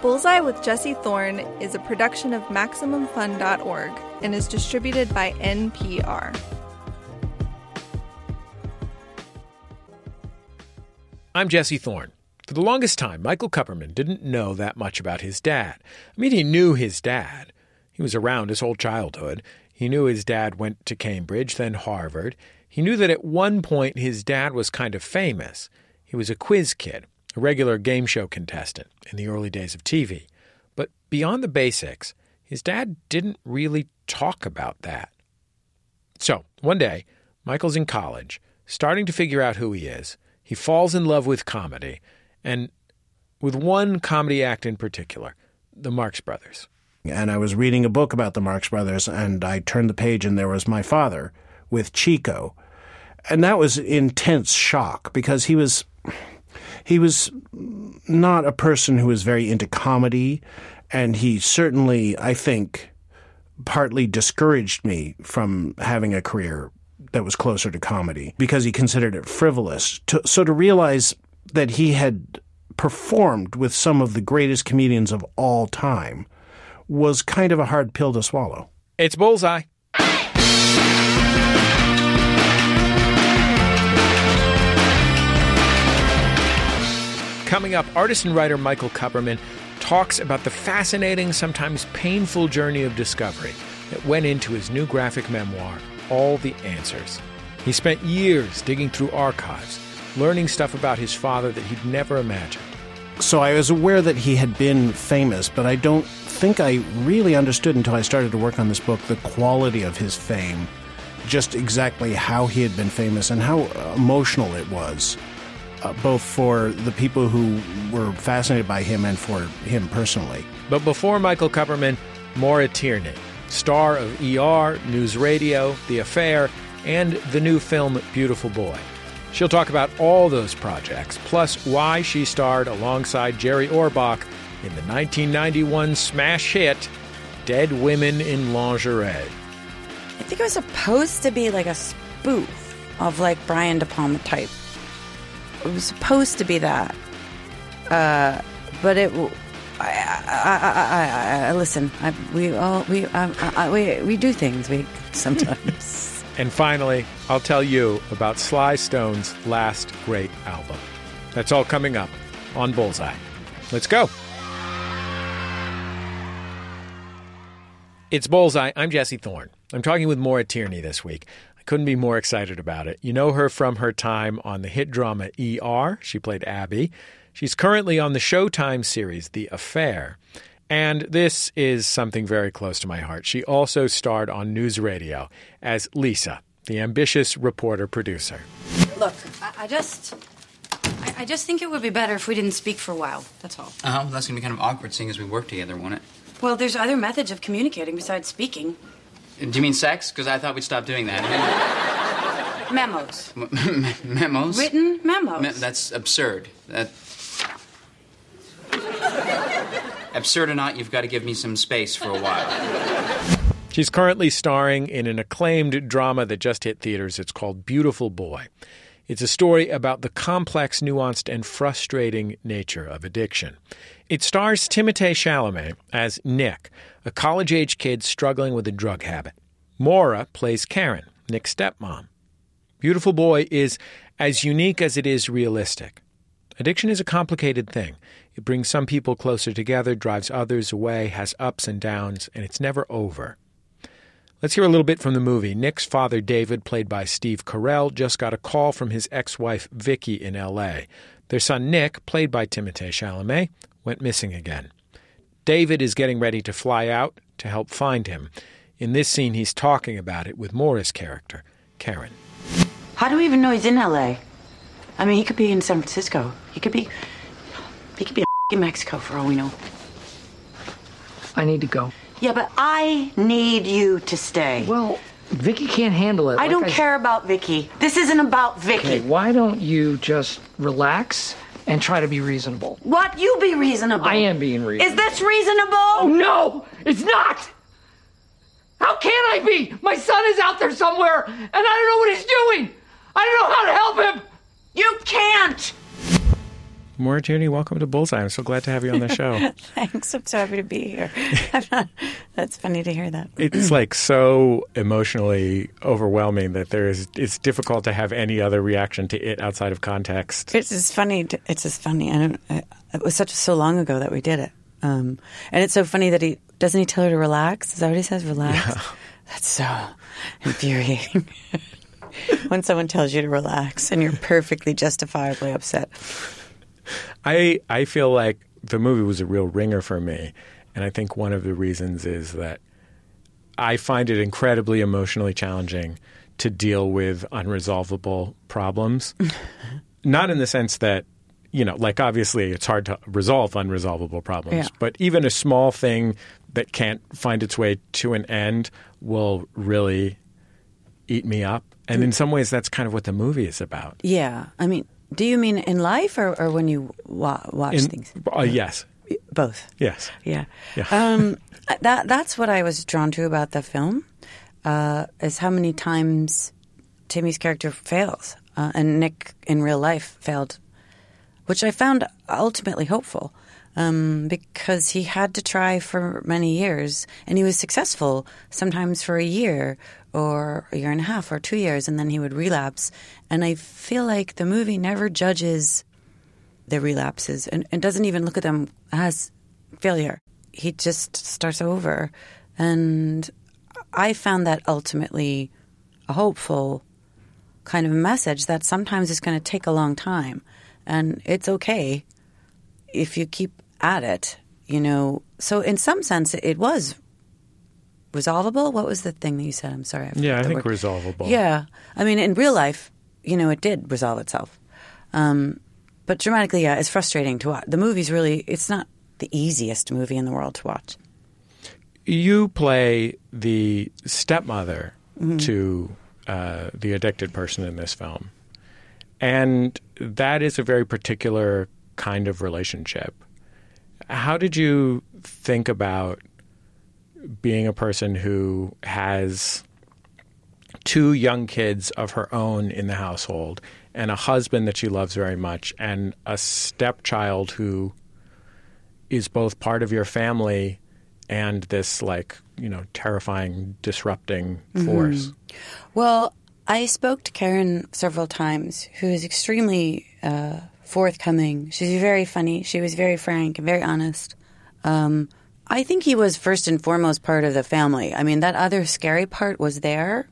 Bullseye with Jesse Thorne is a production of MaximumFun.org and is distributed by NPR. I'm Jesse Thorne. For the longest time, Michael Kupperman didn't know that much about his dad. I mean, he knew his dad. He was around his whole childhood. He knew his dad went to Cambridge, then Harvard. He knew that at one point his dad was kind of famous. He was a quiz kid, a regular game show contestant in the early days of TV. But beyond the basics, his dad didn't really talk about that. So one day, Michael's in college, starting to figure out who he is. He falls in love with comedy, and with one comedy act in particular, the Marx Brothers. And I was reading a book about the Marx Brothers, and I turned the page, and there was my father with Chico. And that was intense shock, because he was not a person who was very into comedy, and he certainly, I think, partly discouraged me from having a career that was closer to comedy because he considered it frivolous. So to realize that he had performed with some of the greatest comedians of all time was kind of a hard pill to swallow. It's Bullseye. Coming up, artist and writer Michael Kupperman talks about the fascinating, sometimes painful journey of discovery that went into his new graphic memoir, All the Answers. He spent years digging through archives, learning stuff about his father that he'd never imagined. So I was aware that he had been famous, but I don't think I really understood until I started to work on this book the quality of his fame, just exactly how he had been famous and how emotional it was, both for the people who were fascinated by him and for him personally. But before Michael Kupperman, Maura Tierney, star of ER, News Radio, The Affair, and the new film Beautiful Boy. She'll talk about all those projects, plus why she starred alongside Jerry Orbach in the 1991 smash hit Dead Women in Lingerie. I think it was supposed to be like a spoof of like Brian De Palma type. It was supposed to be that. But it... Listen. We do things we sometimes. And finally, I'll tell you about Sly Stone's last great album. That's all coming up on Bullseye. Let's go. It's Bullseye. I'm Jesse Thorne. I'm talking with Maura Tierney this week. I couldn't be more excited about it. You know her from her time on the hit drama ER. She played Abby. She's currently on the Showtime series, The Affair. And this is something very close to my heart. She also starred on News Radio as Lisa, the ambitious reporter-producer. Look, I just think it would be better if we didn't speak for a while. That's all. Well, that's going to be kind of awkward seeing as we work together, won't it? Well, there's other methods of communicating besides speaking. Do you mean sex? Because I thought we'd stop doing that. Memos. Memos? Written memos. That's absurd. Absurd or not, you've got to give me some space for a while. She's currently starring in an acclaimed drama that just hit theaters. It's called Beautiful Boy. It's a story about the complex, nuanced, and frustrating nature of addiction. It stars Timothée Chalamet as Nick, a college-age kid struggling with a drug habit. Maura plays Karen, Nick's stepmom. Beautiful Boy is as unique as it is realistic. Addiction is a complicated thing. It brings some people closer together, drives others away, has ups and downs, and it's never over. Let's hear a little bit from the movie. Nick's father, David, played by Steve Carell, just got a call from his ex-wife, Vicky, in L.A. Their son, Nick, played by Timothée Chalamet, went missing again. David is getting ready to fly out to help find him. In this scene, he's talking about it with Maura's character, Karen. How do we even know he's in L.A.? I mean, he could be in San Francisco. He could be in Mexico for all we know. I need to go. Yeah, but I need you to stay. Well, Vicky can't handle it. I don't care about Vicky. This isn't about Vicky. Okay, why don't you just relax and try to be reasonable? What? You be reasonable. I am being reasonable. Is this reasonable? Oh, no, it's not. How can I be? My son is out there somewhere, and I don't know what he's doing. I don't know how to help him. You can't. Maura Tierney, welcome to Bullseye. I'm so glad to have you on the show. Thanks. I'm so happy to be here. That's funny to hear that. It's like so emotionally overwhelming that it's difficult to have any other reaction to it outside of context. It's just funny. It was so long ago that we did it. And it's so funny that he tell her to relax? Is that what he says? Relax? Yeah. That's so infuriating. When someone tells you to relax and you're perfectly justifiably upset. I feel like the movie was a real ringer for me, and I think one of the reasons is that I find it incredibly emotionally challenging to deal with unresolvable problems. Not in the sense that, obviously it's hard to resolve unresolvable problems, yeah. But even a small thing that can't find its way to an end will really eat me up. And in some ways, that's kind of what the movie is about. Yeah. I mean, do you mean in life or when you watch things? Yes. Both. Yes. Yeah. Yeah. That's what I was drawn to about the film, is how many times Timmy's character fails. And Nick in real life failed, which I found ultimately hopeful, because he had to try for many years. And he was successful sometimes for a year or a year and a half or 2 years, and then he would relapse. And I feel like the movie never judges the relapses and doesn't even look at them as failure. He just starts over. And I found that ultimately a hopeful kind of message that sometimes it's going to take a long time. And it's okay if you keep at it, So in some sense, it was resolvable? What was the thing that you said? I'm sorry. I think resolvable. Yeah. I mean, in real life, it did resolve itself. But dramatically, yeah, it's frustrating to watch. The movie's really – it's not the easiest movie in the world to watch. You play the stepmother to the addicted person in this film. And that is a very particular kind of relationship. How did you think about – being a person who has two young kids of her own in the household and a husband that she loves very much and a stepchild who is both part of your family and this terrifying, disrupting force? Well, I spoke to Karen several times, who is extremely forthcoming. She's very funny. She was very frank and very honest. I think he was first and foremost part of the family. I mean, that other scary part was there,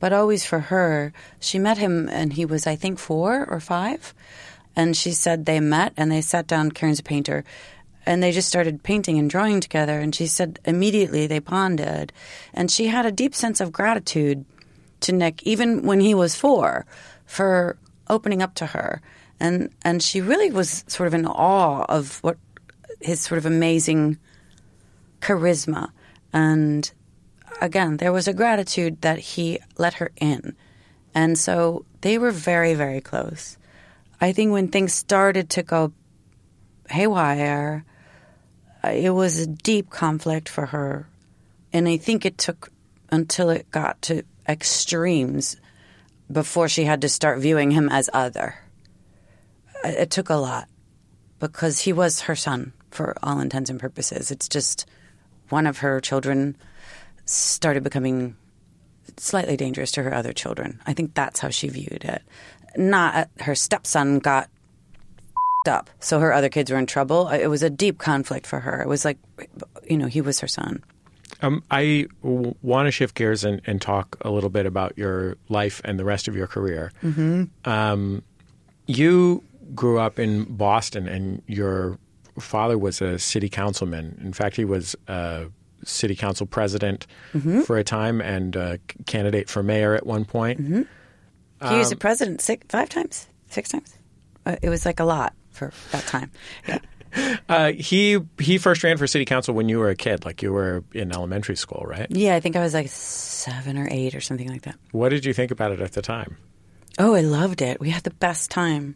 but always for her. She met him and he was, I think, 4 or 5. And she said they met and they sat down. Karen's a painter. And they just started painting and drawing together. And she said immediately they bonded. And she had a deep sense of gratitude to Nick, even when he was 4, for opening up to her. And she really was sort of in awe of what his sort of amazing charisma. And again, there was a gratitude that he let her in. And so they were very, very close. I think when things started to go haywire, it was a deep conflict for her. And I think it took until it got to extremes before she had to start viewing him as other. It took a lot because he was her son for all intents and purposes. It's just one of her children started becoming slightly dangerous to her other children. I think that's how she viewed it. Not her stepson got f***ed up, so her other kids were in trouble. It was a deep conflict for her. It was like, he was her son. I want to shift gears and talk a little bit about your life and the rest of your career. You grew up in Boston, and your father was a city councilman. In fact, he was a city council president for a time and a candidate for mayor at one point. He was a president 6 times, 6 times. It was a lot for that time. Yeah. He first ran for city council when you were a kid, you were in elementary school, right? Yeah, I think I was 7 or 8 or something like that. What did you think about it at the time? Oh, I loved it. We had the best time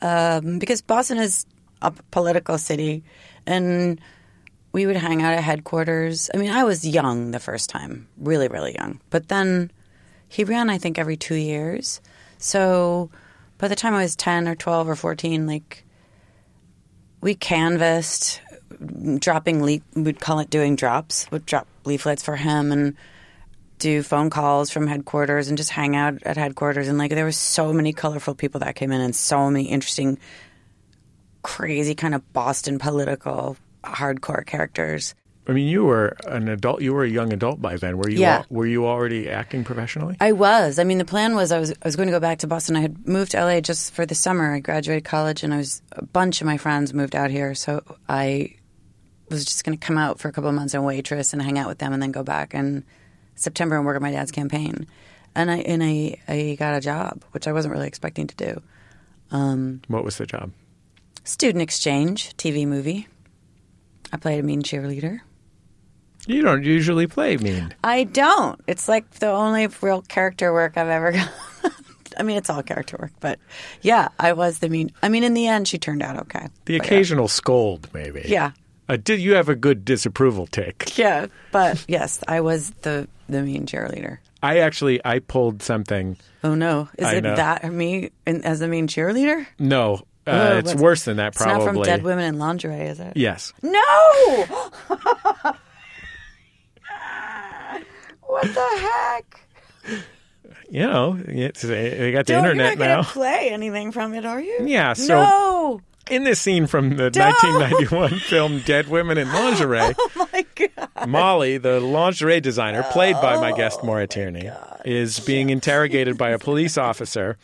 because Boston is a political city, and we would hang out at headquarters. I mean, I was young the first time, really, really young. But then he ran, I think, every 2 years. So by the time I was 10 or 12 or 14, We canvassed, dropping we'd call it doing drops. We'd drop leaflets for him and do phone calls from headquarters and just hang out at headquarters. And, like, there were so many colorful people that came in and so many interesting, crazy kind of Boston political hardcore characters. I mean, you were an adult. You were a young adult by then. Were you? Yeah. Were you already acting professionally? I was. I mean, the plan was I was going to go back to Boston. I had moved to LA just for the summer. I graduated college, and a bunch of my friends moved out here. So I was just going to come out for a couple of months and waitress and hang out with them, and then go back in September and work at my dad's campaign. And I got a job, which I wasn't really expecting to do. What was the job? Student Exchange, TV movie. I played a mean cheerleader. You don't usually play mean. I don't. It's like the only real character work I've ever got. I mean, it's all character work, but yeah, I was the mean. I mean, in the end, she turned out okay. The occasional scold, maybe. Yeah. Did you have a good disapproval tick? Yeah, but yes, I was the mean cheerleader. I pulled something. Oh no! Is it me as the mean cheerleader? No. It's worse than that, probably. It's not from Dead Women in Lingerie, is it? Yes. No! What the heck? You know, they got the internet now. You're not going to play anything from it, are you? Yeah, so no! In this scene from the 1991 film Dead Women in Lingerie, oh my God. Molly, the lingerie designer, played by my guest Maura Tierney, is being interrogated by a police officer.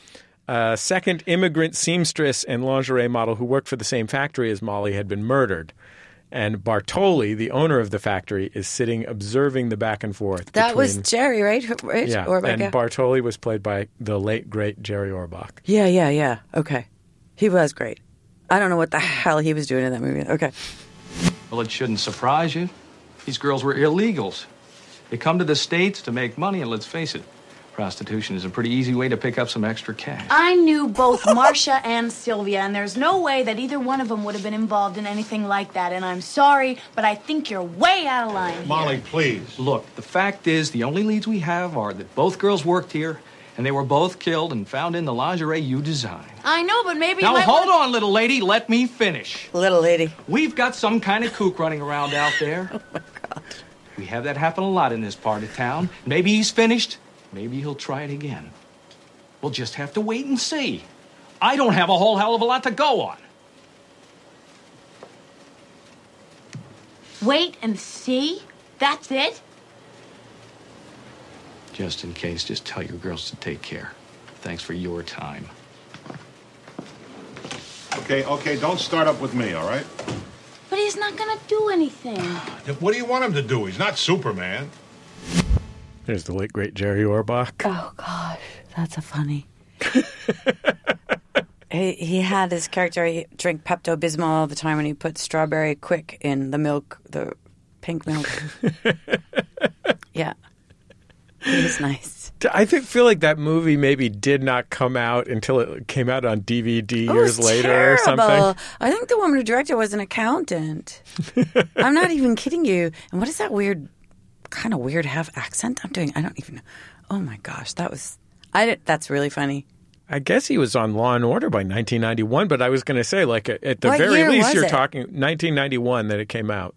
A second immigrant seamstress and lingerie model who worked for the same factory as Molly had been murdered. And Bartoli, the owner of the factory, is sitting observing the back and forth. That was Jerry, right? Yeah, Orbach, and yeah. Bartoli was played by the late, great Jerry Orbach. Yeah. Okay. He was great. I don't know what the hell he was doing in that movie. Okay. Well, it shouldn't surprise you. These girls were illegals. They come to the States to make money, and let's face it, prostitution is a pretty easy way to pick up some extra cash. I knew both Marcia and Sylvia, and there's no way that either one of them would have been involved in anything like that. And I'm sorry, but I think you're way out of line here. Molly, please. Look, the fact is the only leads we have are that both girls worked here, and they were both killed and found in the lingerie you designed. I know, but maybe now, hold on, little lady. Let me finish. Little lady. We've got some kind of kook running around out there. Oh, my God. We have that happen a lot in this part of town. Maybe he's finished. Maybe he'll try it again. We'll just have to wait and see. I don't have a whole hell of a lot to go on. Wait and see? That's it? Just in case, just tell your girls to take care. Thanks for your time. Okay, don't start up with me, all right? But he's not gonna do anything. What do you want him to do? He's not Superman. There's the late, great Jerry Orbach. Oh, gosh. That's a funny. He had his character, he drank Pepto-Bismol all the time, and he put strawberry quick in the milk, the pink milk. Yeah. He was nice. I feel like that movie maybe did not come out until it came out on DVD years later terrible. Or something. I think the woman who directed was an accountant. I'm not even kidding you. And what is that weird... kind of weird half accent I'm doing? I don't even know. Oh my gosh, that's really funny. I guess he was on Law and Order by 1991, but I was going to say, like, at the what very least, you're talking 1991 that it came out.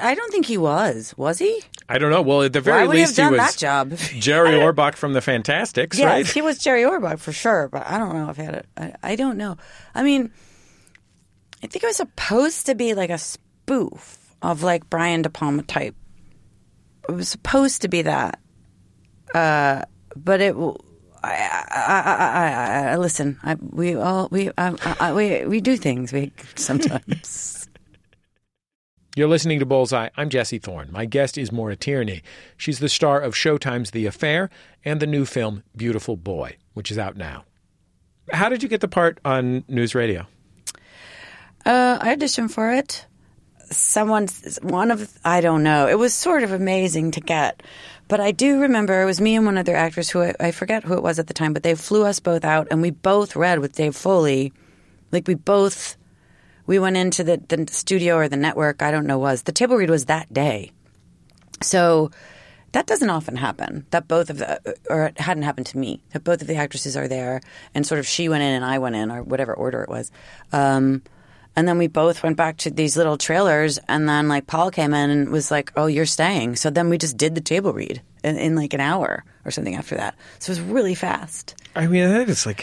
I don't think he was he? I don't know. Well, at the very least, he was that job. Jerry Orbach from The Fantastics, yes, right? Yes, he was Jerry Orbach for sure, but I don't know if he had it. I don't know. I mean, I think it was supposed to be like a spoof of like Brian De Palma type. It was supposed to be that, but it. I listen. We do things we sometimes. You're listening to Bullseye. I'm Jesse Thorne. My guest is Maura Tierney. She's the star of Showtime's The Affair and the new film Beautiful Boy, which is out now. How did you get the part on News Radio? I auditioned for it. I don't know. It was sort of amazing to get. But I do remember it was me and one other actress who I forget who it was at the time, but they flew us both out and we both read with Dave Foley. Like we went into the studio or the network, I don't know was. The table read was that day. So that doesn't often happen. It hadn't happened to me. That both of the actresses are there and sort of she went in and I went in or whatever order it was. And then we both went back to these little trailers, and then, like, Paul came in and was like, oh, you're staying. So then we just did the table read in like, an hour or something after that. So it was really fast. I mean, that is like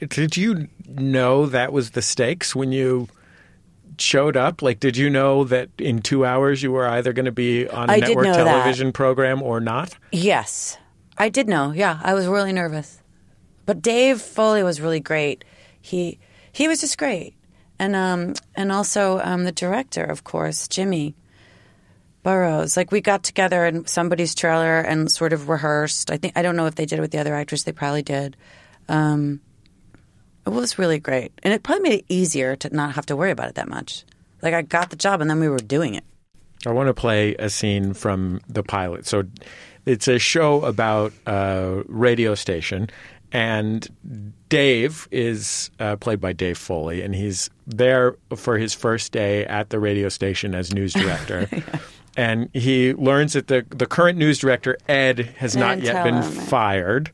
– did you know that was the stakes when you showed up? Like, did you know that in 2 hours you were either going to be on a network television program or not? Yes. I did know, yeah. I was really nervous. But Dave Foley was really great. He was just great. And also the director, of course, Jimmy Burrows. Like, we got together in somebody's trailer and sort of rehearsed. I don't know if they did it with the other actors. They probably did. It was really great. And it probably made it easier to not have to worry about it that much. Like, I got the job, and then we were doing it. I want to play a scene from the pilot. So it's a show about a radio station. And Dave is played by Dave Foley, and he's there for his first day at the radio station as news director. Yeah. And he learns that the current news director, Ed, has not yet been fired.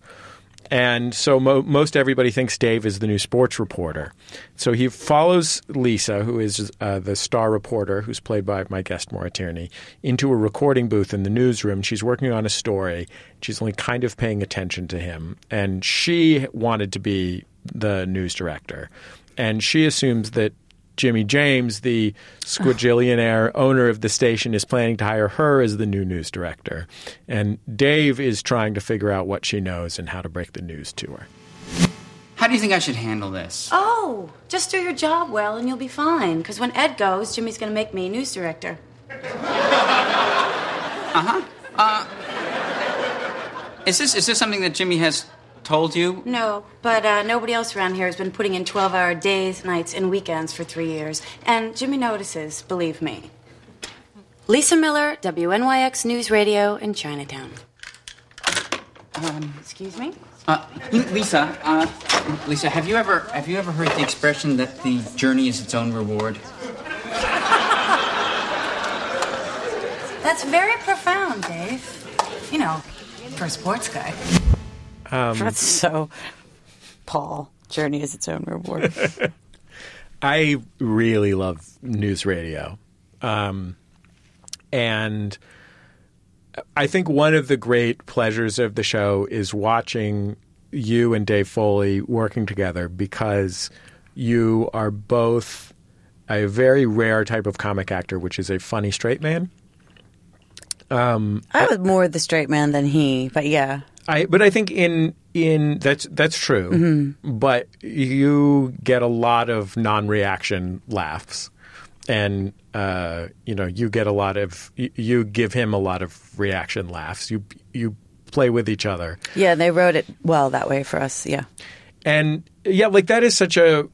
And so most everybody thinks Dave is the new sports reporter. So he follows Lisa, who is the star reporter, who's played by my guest, Maura Tierney, into a recording booth in the newsroom. She's working on a story. She's only kind of paying attention to him. And she wanted to be the news director. And she assumes that Jimmy James, the squigillionaire owner of the station, is planning to hire her as the new news director. And Dave is trying to figure out what she knows and how to break the news to her. How do you think I should handle this? Oh, just do your job well and you'll be fine. Because when Ed goes, Jimmy's going to make me news director. Uh-huh. Is this something that Jimmy has told you? No, but nobody else around here has been putting in 12-hour days, nights, and weekends for 3 years. And Jimmy notices, believe me. Lisa Miller, WNYX News Radio in Chinatown. Excuse me? Lisa, have you ever heard the expression that the journey is its own reward? That's very profound, Dave. You know, for a sports guy. That's so Paul. Journey is its own reward. I really love news radio. And I think one of the great pleasures of the show is watching you and Dave Foley working together, because you are both a very rare type of comic actor, which is a funny straight man. I was more the straight man than he, but yeah. But I think in that's true. Mm-hmm. But you get a lot of non-reaction laughs, and you get a lot of you give him a lot of reaction laughs. You play with each other. Yeah, they wrote it well that way for us. Yeah, and yeah, like that is such a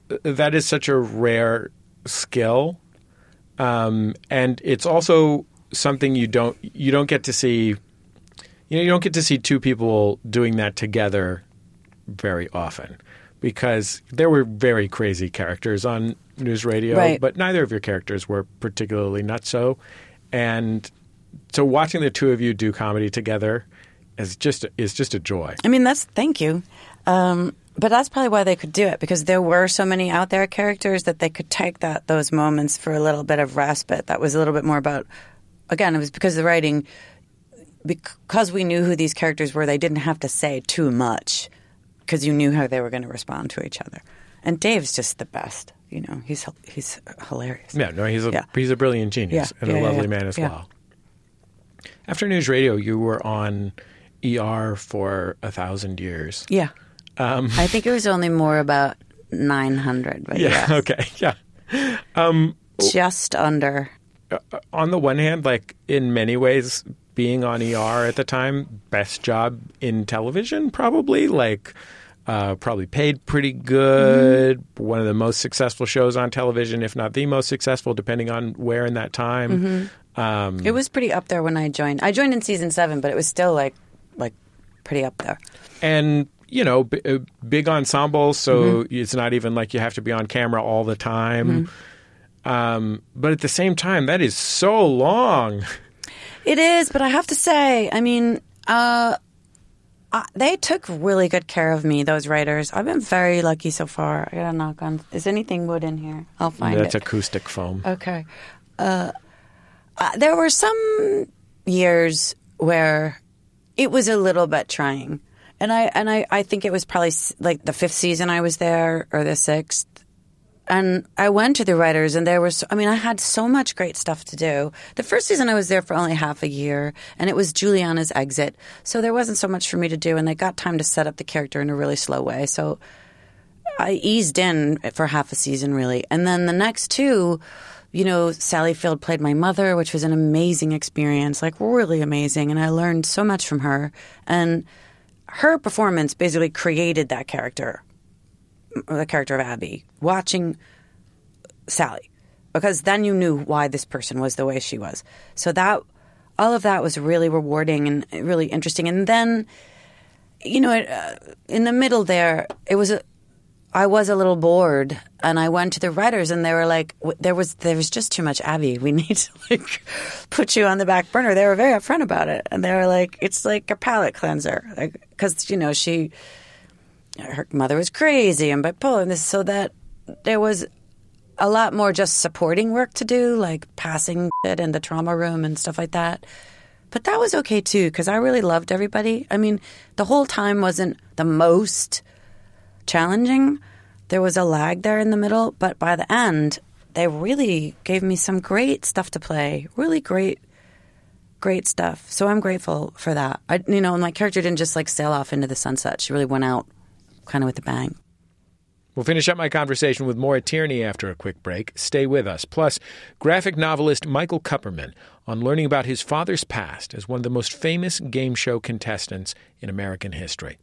rare skill, and it's also something you don't get to see. You don't get to see two people doing that together very often, because there were very crazy characters on news radio, right. But neither of your characters were particularly nutso. And so watching the two of you do comedy together is just a joy. I mean, thank you. But that's probably why they could do it, because there were so many out there characters that they could take those moments for a little bit of respite. That was a little bit more about, again, it was because the writing. Because we knew who these characters were, they didn't have to say too much, because you knew how they were going to respond to each other. And Dave's just the best. You know, he's hilarious. Yeah, no, he's a brilliant genius, yeah. And a lovely man as well. After News Radio, you were on ER for 1,000 years. Yeah, I think it was only more about 900. But yeah, yes. Okay, yeah, just under. On the one hand, like in many ways. Being on ER at the time, best job in television, probably. Like, probably paid pretty good. Mm-hmm. One of the most successful shows on television, if not the most successful, depending on where in that time. Mm-hmm. It was pretty up there when I joined. I joined in season 7, but it was still like pretty up there. And big ensemble, so mm-hmm. It's not even like you have to be on camera all the time. Mm-hmm. But at the same time, that is so long. It is, but I have to say, I mean, They took really good care of me, those writers. I've been very lucky so far. I got to knock on. Is anything wood in here? I'll find That's it. That's acoustic foam. Okay. There were some years where it was a little bit trying. And I think it was probably like the fifth season I was there or the sixth. And I went to the writers and there was I had so much great stuff to do. The first season I was there for only half a year and it was Juliana's exit. So there wasn't so much for me to do and they got time to set up the character in a really slow way. So I eased in for half a season really. And then the next two, Sally Field played my mother, which was an amazing experience, like really amazing. And I learned so much from her. And her performance basically created that character. The character of Abby, watching Sally, because then you knew why this person was the way she was. So that all of that was really rewarding and really interesting. And then, in the middle there, I was a little bored, and I went to the writers, and they were like, "There was just too much Abby. We need to put you on the back burner." They were very upfront about it, and they were like, "It's like a palate cleanser," because her mother was crazy and bipolar, and so that there was a lot more just supporting work to do, like passing shit in the trauma room and stuff like that. But that was okay, too, because I really loved everybody. The whole time wasn't the most challenging. There was a lag there in the middle, but by the end, they really gave me some great stuff to play, really great stuff. So I'm grateful for that. My character didn't just, sail off into the sunset. She really went out kind of with a bang. We'll finish up my conversation with Maura Tierney after a quick break. Stay with us. Plus, graphic novelist Michael Kupperman on learning about his father's past as one of the most famous game show contestants in American history.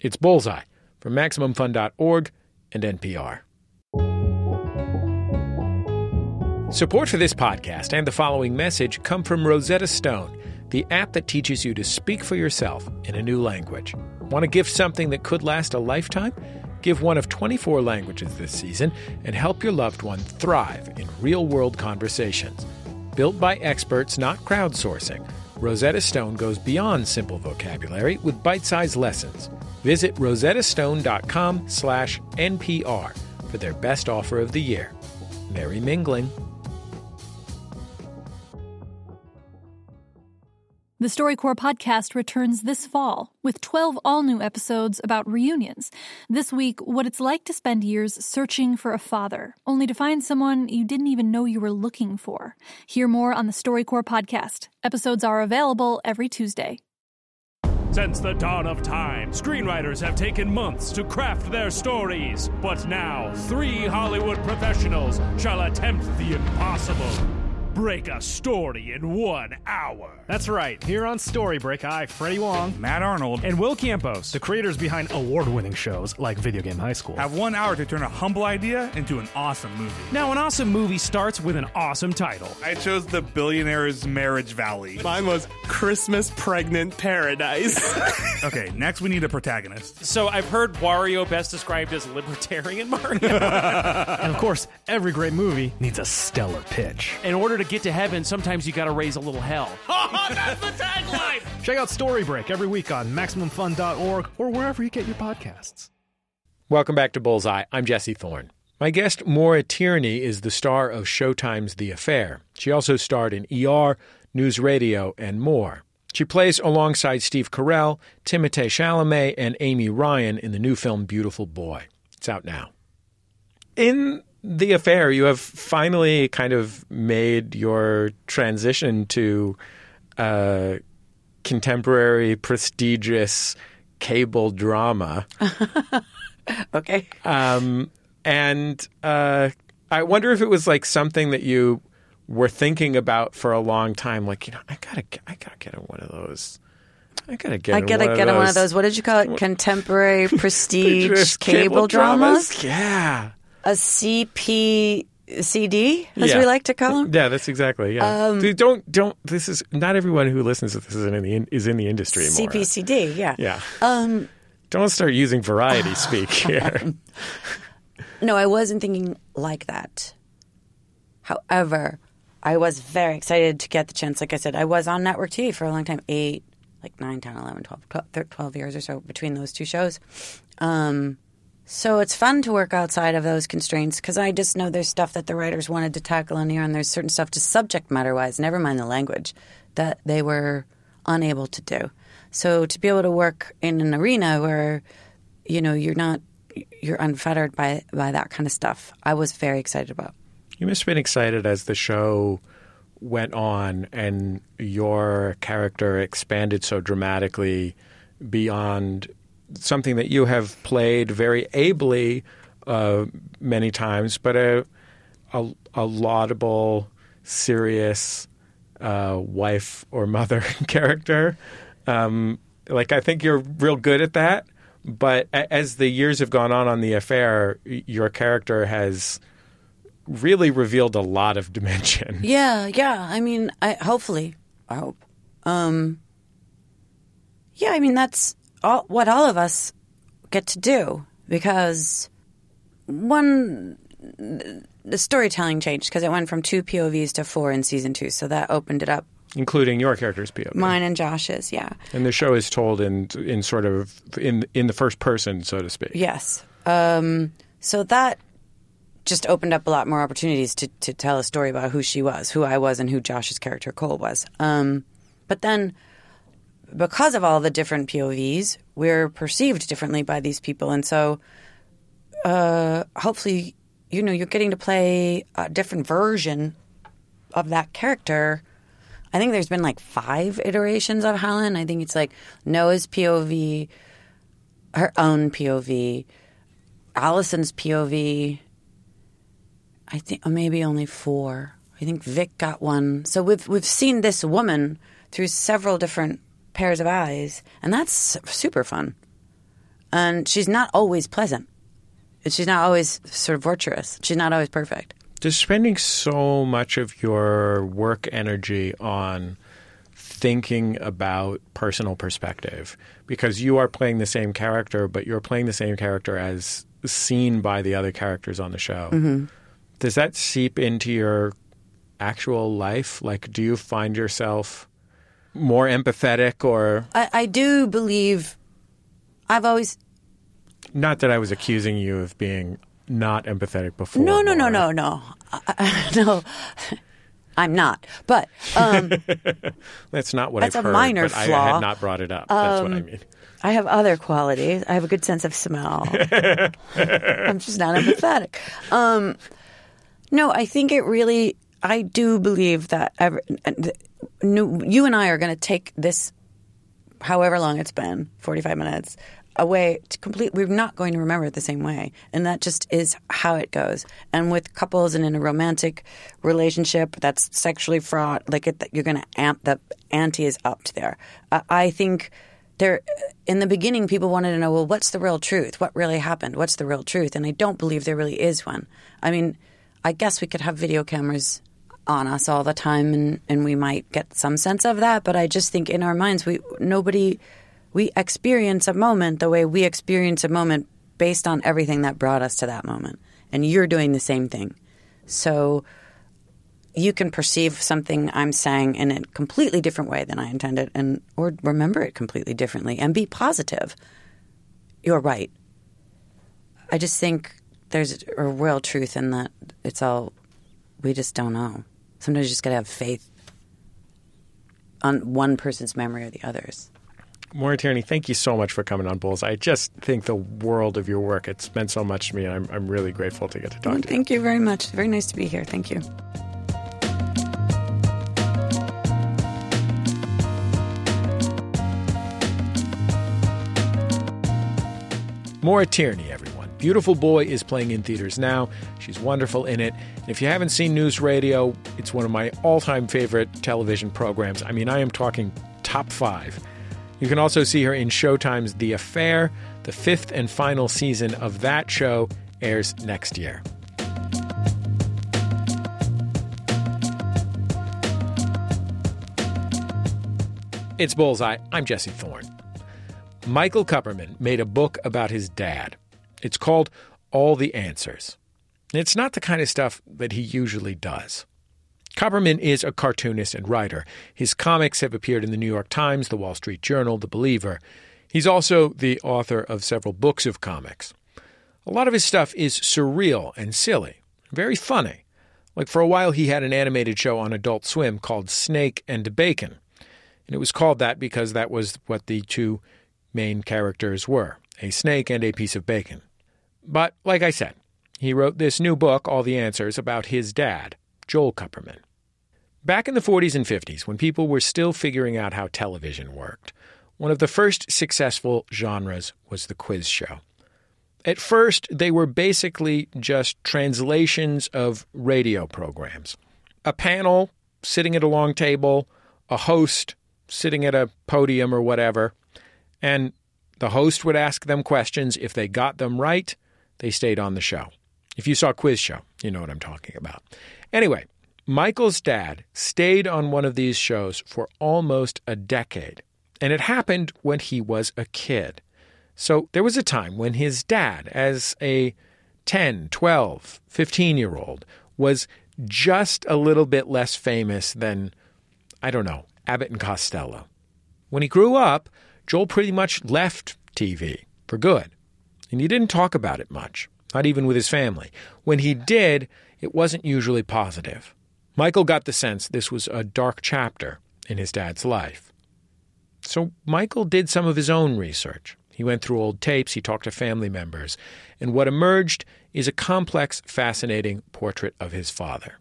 It's Bullseye from MaximumFun.org and NPR. Support for this podcast and the following message come from Rosetta Stone, the app that teaches you to speak for yourself in a new language. Want to give something that could last a lifetime? Give one of 24 languages this season and help your loved one thrive in real-world conversations. Built by experts, not crowdsourcing, Rosetta Stone goes beyond simple vocabulary with bite-sized lessons. Visit rosettastone.com/NPR for their best offer of the year. Merry mingling. The StoryCorps podcast returns this fall with 12 all-new episodes about reunions. This week, what it's like to spend years searching for a father, only to find someone you didn't even know you were looking for. Hear more on the StoryCorps podcast. Episodes are available every Tuesday. Since the dawn of time, screenwriters have taken months to craft their stories. But now, three Hollywood professionals shall attempt the impossible. Break a story in 1 hour. That's right. Here on Story Break, I, Freddie Wong, Matt Arnold, and Will Campos, the creators behind award-winning shows like Video Game High School, have 1 hour to turn a humble idea into an awesome movie. Now, an awesome movie starts with an awesome title. I chose The Billionaire's Marriage Valley. Mine was Christmas Pregnant Paradise. Okay, next we need a protagonist. So I've heard Wario best described as libertarian Mario. And of course, every great movie needs a stellar pitch. In order to get to heaven, sometimes you gotta raise a little hell. Oh, that's the tagline! Check out Story Break every week on MaximumFun.org or wherever you get your podcasts. Welcome back to Bullseye. I'm Jesse Thorne. My guest, Maura Tierney, is the star of Showtime's The Affair. She also starred in ER, News Radio, and more. She plays alongside Steve Carell, Timothée Chalamet, and Amy Ryan in the new film Beautiful Boy. It's out now. In The Affair, you have finally kind of made your transition to contemporary, prestigious cable drama. Okay. And I wonder if it was like something that you were thinking about for a long time. I gotta get in one of those. I gotta get in one of those. What did you call it? Contemporary, prestige cable dramas? Yeah. A CPCD, as we like to call them. Yeah, that's exactly. Yeah, don't. This is not everyone who listens to this is in the industry. CPCD. More. Yeah. Don't start using variety speak here. No, I wasn't thinking like that. However, I was very excited to get the chance. Like I said, I was on network TV for a long time, eight like 9, 10, 11, 12 years or so between those two shows. So it's fun to work outside of those constraints because I just know there's stuff that the writers wanted to tackle in here, and there's certain stuff just subject matter-wise, never mind the language, that they were unable to do. So to be able to work in an arena where, you know, you're unfettered by that kind of stuff, I was very excited about. You must have been excited as the show went on and your character expanded so dramatically beyond something that you have played very ably many times, but a laudable, serious wife or mother character. I think you're real good at that. But as the years have gone on The Affair, your character has really revealed a lot of dimension. Yeah. I mean, I hope. That's what all of us get to do, because the storytelling changed because it went from 2 POVs to 4 in season 2, so that opened it up. Including your character's POV. Mine and Josh's, yeah. And the show is told in sort of in the first person, so to speak. Yes. So that just opened up a lot more opportunities to tell a story about who she was, who I was, and who Josh's character Cole was. But then, because of all the different POVs, we're perceived differently by these people. And so hopefully, you know, you're getting to play a different version of that character. I think there's been 5 iterations of Helen. I think it's Noah's POV, her own POV, Allison's POV. I think maybe only 4. I think Vic got one. So we've seen this woman through several different pairs of eyes, and that's super fun. And she's not always pleasant. She's not always sort of virtuous. She's not always perfect. Does spending so much of your work energy on thinking about personal perspective, because you are playing the same character, but you're playing the same character as seen by the other characters on the show. Mm-hmm. Does that seep into your actual life? Do you find yourself more empathetic or... I do believe I've always... Not that I was accusing you of being... not empathetic before. No. I'm not. But that's not what I've heard. That's a minor flaw. I had not brought it up. That's what I mean. I have other qualities. I have a good sense of smell. I'm just not empathetic. No, I think it really. I do believe that you and I are going to take this, however long it's been, 45 minutes. We're not going to remember it the same way. And that just is how it goes. And with couples and in a romantic relationship that's sexually fraught, you're going to amp the ante is up to there. I think there, in the beginning, people wanted to know, well, what's the real truth? What really happened? What's the real truth? And I don't believe there really is one. I mean, I guess we could have video cameras on us all the time and we might get some sense of that. But I just think in our minds, we experience a moment the way we experience a moment based on everything that brought us to that moment. And you're doing the same thing. So you can perceive something I'm saying in a completely different way than I intended or remember it completely differently and be positive. You're right. I just think there's a real truth in that it's all – we just don't know. Sometimes you just got to have faith on one person's memory or the other's. Maura Tierney, thank you so much for coming on Bullseye. I just think the world of your work. It's meant so much to me, and I'm really grateful to get to talk to you. Thank you very much. Very nice to be here. Thank you. Maura Tierney, everyone. Beautiful Boy is playing in theaters now. She's wonderful in it. And if you haven't seen News Radio, it's one of my all-time favorite television programs. I mean, I am talking top 5. You can also see her in Showtime's The Affair. The 5th and final season of that show airs next year. It's Bullseye. I'm Jesse Thorne. Michael Kupperman made a book about his dad. It's called All the Answers. It's not the kind of stuff that he usually does. Kupperman is a cartoonist and writer. His comics have appeared in the New York Times, the Wall Street Journal, The Believer. He's also the author of several books of comics. A lot of his stuff is surreal and silly, very funny. Like for a while he had an animated show on Adult Swim called Snake and Bacon. And it was called that because that was what the two main characters were, a snake and a piece of bacon. But like I said, he wrote this new book, All the Answers, about his dad, Joel Kupperman. Back in the 40s and 50s, when people were still figuring out how television worked, one of the first successful genres was the quiz show. At first, they were basically just translations of radio programs. A panel sitting at a long table, a host sitting at a podium or whatever, and the host would ask them questions. If they got them right, they stayed on the show. If you saw Quiz Show, you know what I'm talking about. Anyway, Michael's dad stayed on one of these shows for almost a decade, and it happened when he was a kid. So there was a time when his dad, as a 10, 12, 15-year-old, was just a little bit less famous than, I don't know, Abbott and Costello. When he grew up, Joel pretty much left TV for good, and he didn't talk about it much, not even with his family. When he did, it wasn't usually positive. Michael got the sense this was a dark chapter in his dad's life. So Michael did some of his own research. He went through old tapes, he talked to family members, and what emerged is a complex, fascinating portrait of his father.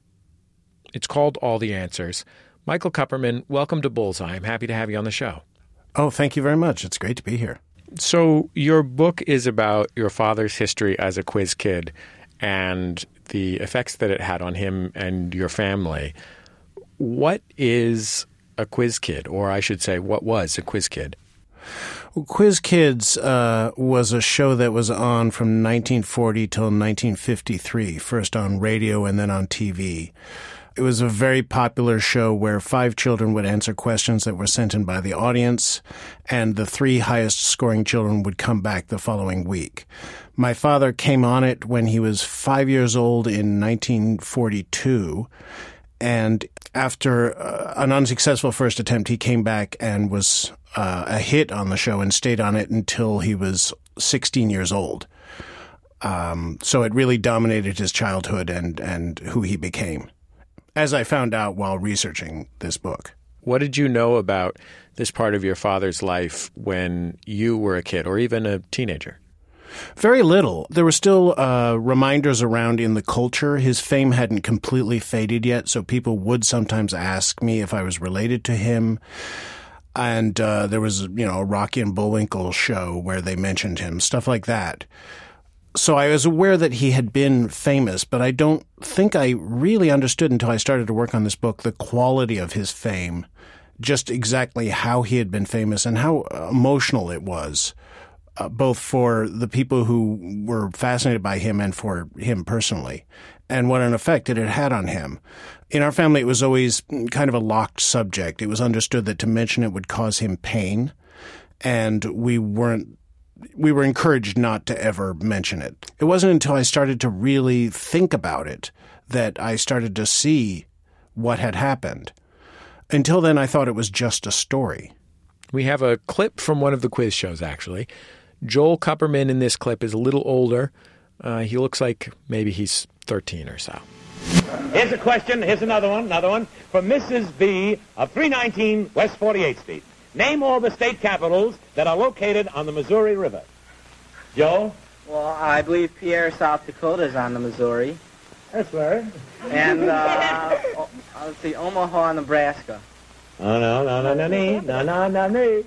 It's called All the Answers. Michael Kupperman, welcome to Bullseye. I'm happy to have you on the show. Oh, thank you very much. It's great to be here. So your book is about your father's history as a quiz kid and the effects that it had on him and your family. What is a quiz kid? Or I should say, what was a quiz kid? Well, Quiz Kids was a show that was on from 1940 till 1953, first on radio and then on TV. It was a very popular show where 5 children would answer questions that were sent in by the audience, and the 3 highest scoring children would come back the following week. My father came on it when he was 5 years old in 1942, and after an unsuccessful first attempt, he came back and was a hit on the show and stayed on it until he was 16 years old. So it really dominated his childhood and who he became, as I found out while researching this book. What did you know about this part of your father's life when you were a kid or even a teenager? Very little. There were still reminders around in the culture. His fame hadn't completely faded yet, so people would sometimes ask me if I was related to him. And there was, a Rocky and Bullwinkle show where they mentioned him, stuff like that. So I was aware that he had been famous, but I don't think I really understood until I started to work on this book the quality of his fame, just exactly how he had been famous and how emotional it was, both for the people who were fascinated by him and for him personally, and what an effect it had had on him. In our family, it was always kind of a locked subject. It was understood that to mention it would cause him pain, and we were encouraged not to ever mention it. It wasn't until I started to really think about it that I started to see what had happened. Until then, I thought it was just a story. We have a clip from one of the quiz shows, actually. Joel Kupperman in this clip is a little older. He looks like maybe he's 13 or so. Here's a question. Here's another one. From Mrs. B. of 319 West 48th Street. Name all the state capitals that are located on the Missouri River. Joe? Well, I believe Pierre, South Dakota is on the Missouri. That's right. And, let's see, Omaha, Nebraska. Oh, no.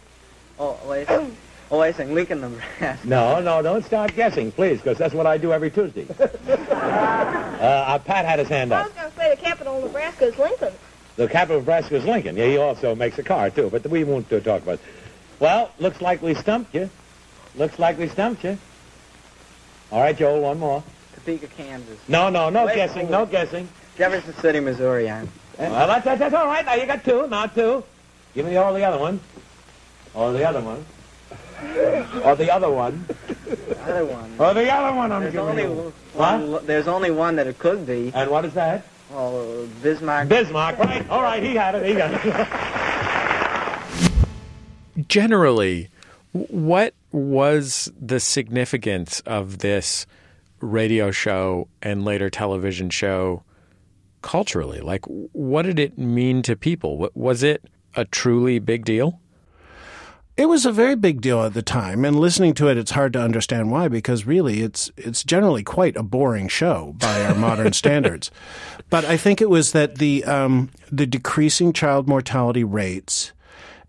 Oh, wait a second, Lincoln, Nebraska. No, don't start guessing, please, because that's what I do every Tuesday. Pat had his hand up. I was going to say the capital of Nebraska is Lincoln. The capital of Nebraska is Lincoln. Yeah, he also makes a car, too, but we won't talk about it. Well, looks like we stumped you. All right, Joel, one more. Topeka, Kansas. No guessing. Jefferson City, Missouri. Well, that's all right. Now, you got two. Give me all the other one. Or the other one. There's only one that it could be. And what is that? Oh, Bismarck. Bismarck, right? All right, he had it. He got it. Generally, what was the significance of this radio show and later television show culturally? Like, what did it mean to people? Was it a truly big deal? It was a very big deal at the time, and listening to it, it's hard to understand why, because really it's generally quite a boring show by our modern standards. But I think it was that the decreasing child mortality rates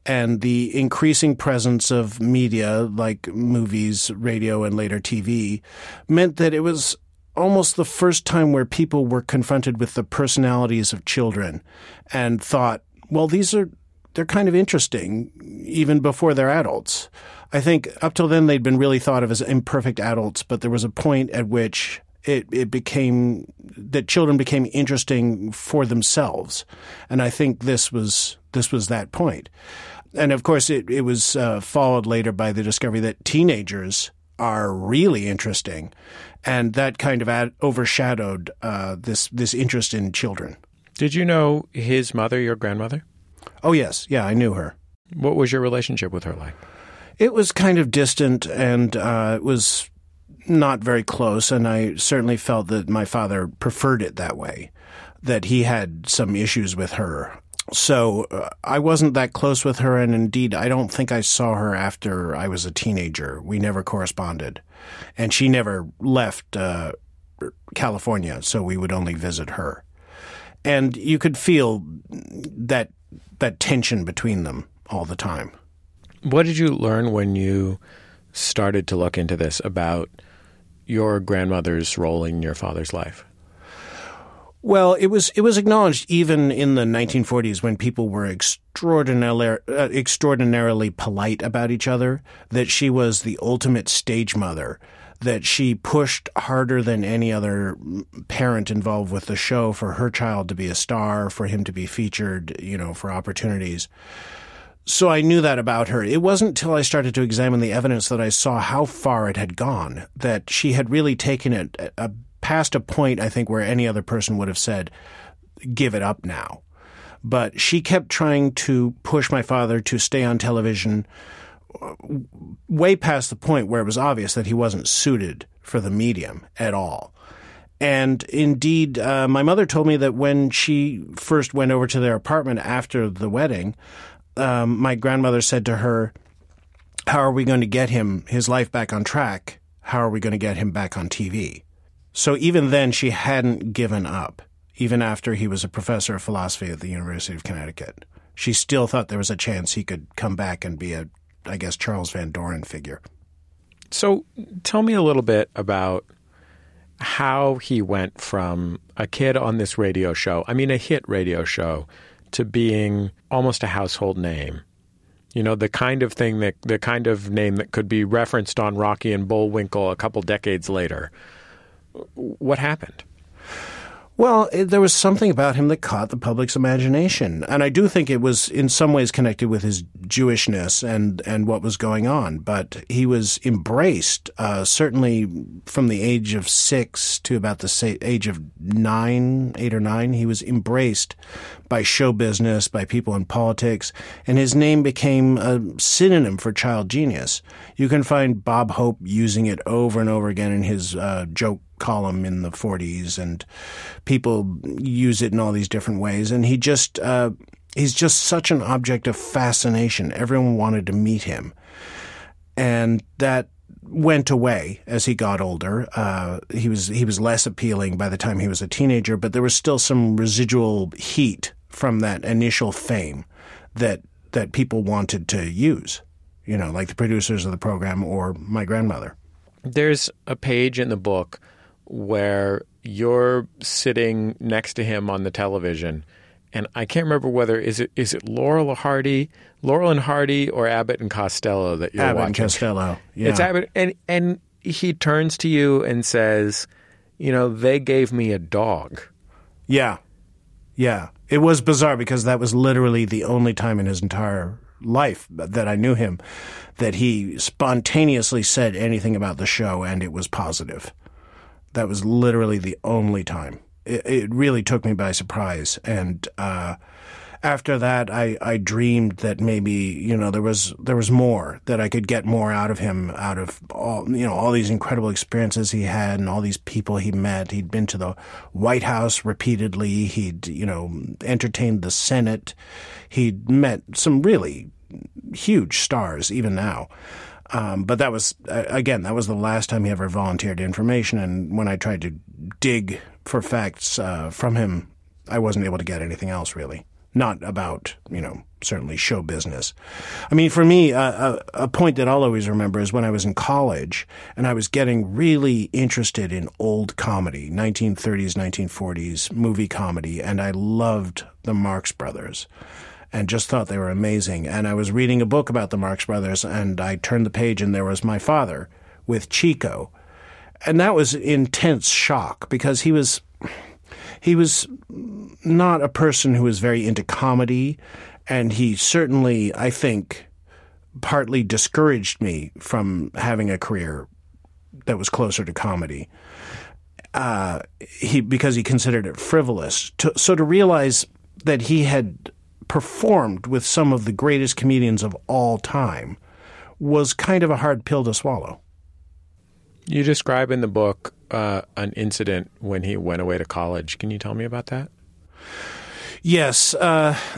and the increasing presence of media like movies, radio, and later TV meant that it was almost the first time where people were confronted with the personalities of children and thought, well, they're kind of interesting even before they're adults. I think up till then they'd been really thought of as imperfect adults, but there was a point at which it became that children became interesting for themselves. And I think this was that point. And of course it was followed later by the discovery that teenagers are really interesting, and that kind of overshadowed this interest in children. Did you know his mother, your grandmother? Oh, yes. Yeah, I knew her. What was your relationship with her like? It was kind of distant, and it was not very close, and I certainly felt that my father preferred it that way, that he had some issues with her. So I wasn't that close with her, and indeed, I don't think I saw her after I was a teenager. We never corresponded, and she never left California, so we would only visit her. And you could feel that tension between them all the time. What did you learn when you started to look into this about your grandmother's role in your father's life? Well, it was acknowledged even in the 1940s when people were extraordinarily polite about each other, that she was the ultimate stage mother, that she pushed harder than any other parent involved with the show for her child to be a star, for him to be featured, for opportunities. So I knew that about her. It wasn't until I started to examine the evidence that I saw how far it had gone, that she had really taken it past a point, I think, where any other person would have said, give it up now. But she kept trying to push my father to stay on television way past the point where it was obvious that he wasn't suited for the medium at all. And indeed, my mother told me that when she first went over to their apartment after the wedding, my grandmother said to her, how are we going to get his life back on track? How are we going to get him back on TV? So even then, she hadn't given up, even after he was a professor of philosophy at the University of Connecticut. She still thought there was a chance he could come back and be a, I guess, Charles Van Doren figure. So tell me a little bit about how he went from a kid on this radio show, I mean a hit radio show, to being almost a household name. The kind of thing that, the kind of name that could be referenced on Rocky and Bullwinkle a couple decades later. What happened? Well, there was something about him that caught the public's imagination. And I do think it was in some ways connected with his Jewishness and what was going on. But he was embraced, certainly from the age of 6 to about the age of 8 or 9. He was embraced by show business, by people in politics. And his name became a synonym for child genius. You can find Bob Hope using it over and over again in his joke column in the 40s, and people use it in all these different ways. And he just he's just such an object of fascination. Everyone wanted to meet him. And that went away as he got older. He was less appealing by the time he was a teenager, but there was still some residual heat from that initial fame that people wanted to use, like the producers of the program or my grandmother. There's a page in the book where you're sitting next to him on the television, and I can't remember whether is it Laurel and Hardy, or Abbott and Costello that you're watching. Abbott and Costello, yeah. It's Abbott, and he turns to you and says, they gave me a dog. Yeah, yeah. It was bizarre because that was literally the only time in his entire life that I knew him that he spontaneously said anything about the show, and it was positive. That was literally the only time it really took me by surprise. And after that, I dreamed that maybe, you know, there was more, that I could get more out of him, out of all, you know, all these incredible experiences he had and all these people he met. He'd been to the White House repeatedly. He'd, you know, entertained the Senate. He'd met some really huge stars, even now. But that was, again, that was the last time he ever volunteered information. And when I tried to dig for facts from him, I wasn't able to get anything else, really. Not about, you know, certainly show business. I mean, for me, a point that I'll always remember is when I was in college and I was getting really interested in old comedy, 1930s, 1940s movie comedy, and I loved the Marx Brothers and just thought they were amazing. And I was reading a book about the Marx Brothers, and I turned the page and there was my father with Chico. And that was intense shock because he was not a person who was very into comedy, and he certainly, I think, partly discouraged me from having a career that was closer to comedy because he considered it frivolous. So to realize that he had performed with some of the greatest comedians of all time was kind of a hard pill to swallow. You describe in the book an incident when he went away to college. Can you tell me about that? Yes.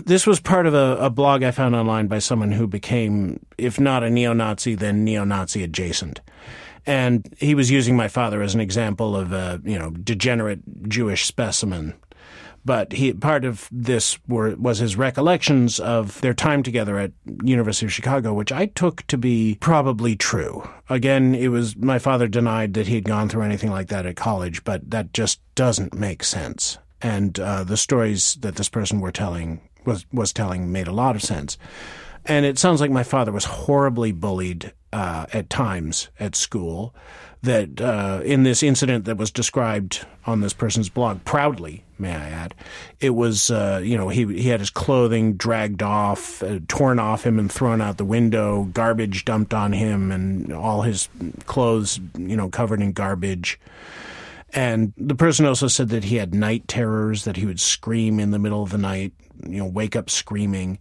This was part of a blog I found online by someone who became, if not a neo-Nazi, then neo-Nazi adjacent. And he was using my father as an example of a, you know, degenerate Jewish specimen. But part of this was his recollections of their time together at University of Chicago, which I took to be probably true. Again, it was my father denied that he had gone through anything like that at college, but that just doesn't make sense. And the stories that this person was telling made a lot of sense. And it sounds like my father was horribly bullied at times at school, that in this incident that was described on this person's blog, proudly, may I add, it was, you know, he had his clothing dragged off, torn off him and thrown out the window, garbage dumped on him and all his clothes, you know, covered in garbage. And the person also said that he had night terrors, that he would scream in the middle of the night, you know, wake up screaming.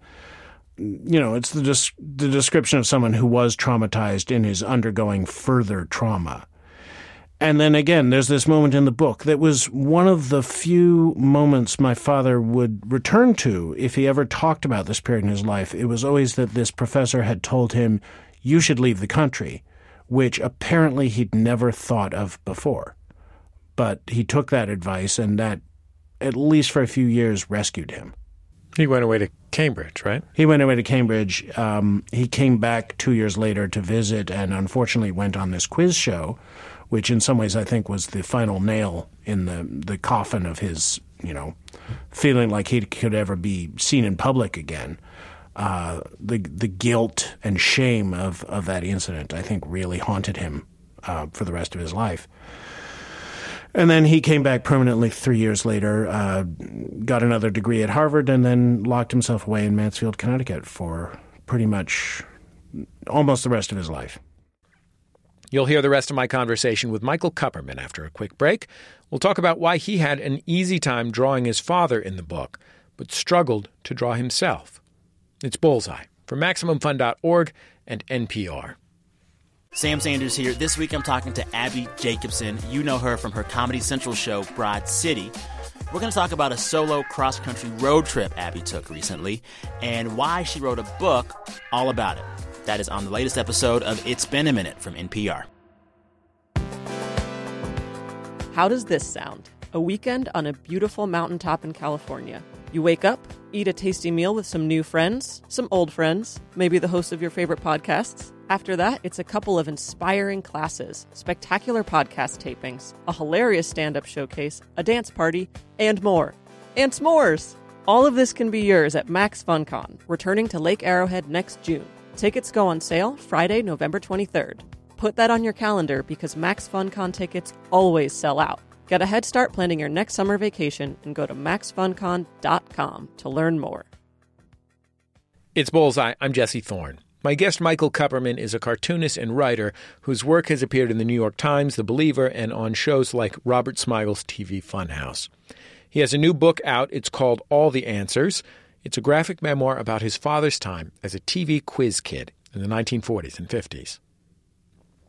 You know, it's the description of someone who was traumatized and is undergoing further trauma. And then again, there's this moment in the book that was one of the few moments my father would return to if he ever talked about this period in his life. It was always that this professor had told him, you should leave the country, which apparently he'd never thought of before. But he took that advice, and that, at least for a few years, rescued him. He went away to Cambridge, right? He went away to Cambridge. He came back 2 years later to visit and unfortunately went on this quiz show, which in some ways I think was the final nail in the coffin of his, you know, feeling like he could ever be seen in public again. The guilt and shame of that incident, I think, really haunted him for the rest of his life. And then he came back permanently 3 years later, got another degree at Harvard, and then locked himself away in Mansfield, Connecticut for pretty much almost the rest of his life. You'll hear the rest of my conversation with Michael Kupperman after a quick break. We'll talk about why he had an easy time drawing his father in the book, but struggled to draw himself. It's Bullseye from MaximumFun.org and NPR. Sam Sanders here. This week I'm talking to Abby Jacobson. You know her from her Comedy Central show, Broad City. We're going to talk about a solo cross-country road trip Abby took recently and why she wrote a book all about it. That is on the latest episode of It's Been a Minute from NPR. How does this sound? A weekend on a beautiful mountaintop in California. You wake up, eat a tasty meal with some new friends, some old friends, maybe the host of your favorite podcasts. After that, it's a couple of inspiring classes, spectacular podcast tapings, a hilarious stand-up showcase, a dance party, and more. And s'mores! All of this can be yours at Max FunCon, returning to Lake Arrowhead next June. Tickets go on sale Friday, November 23rd. Put that on your calendar because Max FunCon tickets always sell out. Get a head start planning your next summer vacation and go to maxfuncon.com to learn more. It's Bullseye. I'm Jesse Thorne. My guest, Michael Kupperman, is a cartoonist and writer whose work has appeared in The New York Times, The Believer, and on shows like Robert Smigel's TV Funhouse. He has a new book out. It's called All the Answers. It's a graphic memoir about his father's time as a TV quiz kid in the 1940s and 50s.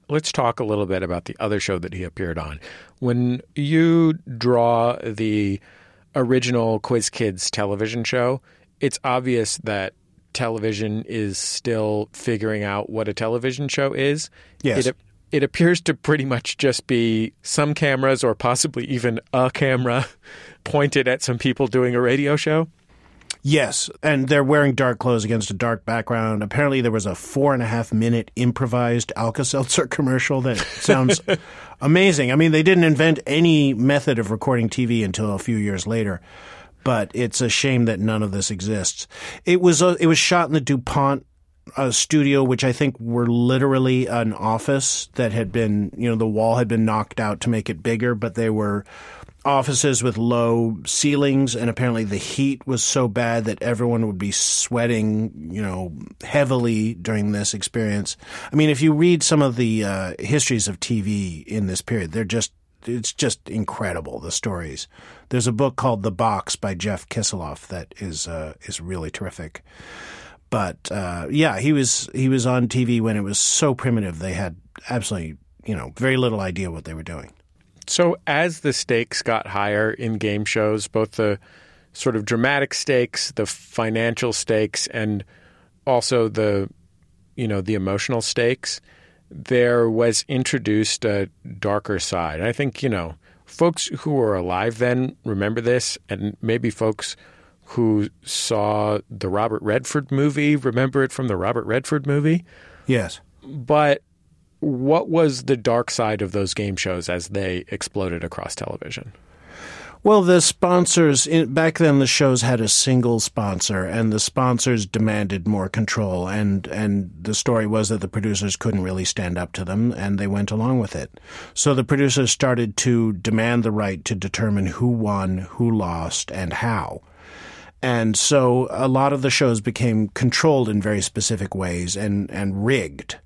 Let's talk a little bit about the other show that he appeared on. When you draw the original Quiz Kids television show, it's obvious that television is still figuring out what a television show is. Yes. It appears to pretty much just be some cameras or possibly even a camera pointed at some people doing a radio show. Yes, and they're wearing dark clothes against a dark background. Apparently there was a 4.5-minute improvised Alka-Seltzer commercial that sounds amazing. I mean, they didn't invent any method of recording TV until a few years later, but it's a shame that none of this exists. It was shot in the DuPont studio, which I think were literally an office that had been, the wall had been knocked out to make it bigger, but they were offices with low ceilings, and apparently the heat was so bad that everyone would be sweating, heavily during this experience. I mean, if you read some of the histories of TV in this period, it's just incredible, the stories. There's a book called The Box by Jeff Kisseloff that is really terrific. But he was on TV when it was so primitive they had absolutely, very little idea what they were doing. So as the stakes got higher in game shows, both the sort of dramatic stakes, the financial stakes, and also the, the emotional stakes, there was introduced a darker side. And I think, folks who were alive then remember this, and maybe folks who saw the Robert Redford movie remember it from the Robert Redford movie. Yes. But what was the dark side of those game shows as they exploded across television? Well, the sponsors – back then the shows had a single sponsor, and the sponsors demanded more control. And the story was that the producers couldn't really stand up to them, and they went along with it. So the producers started to demand the right to determine who won, who lost, and how. And so a lot of the shows became controlled in very specific ways and rigged,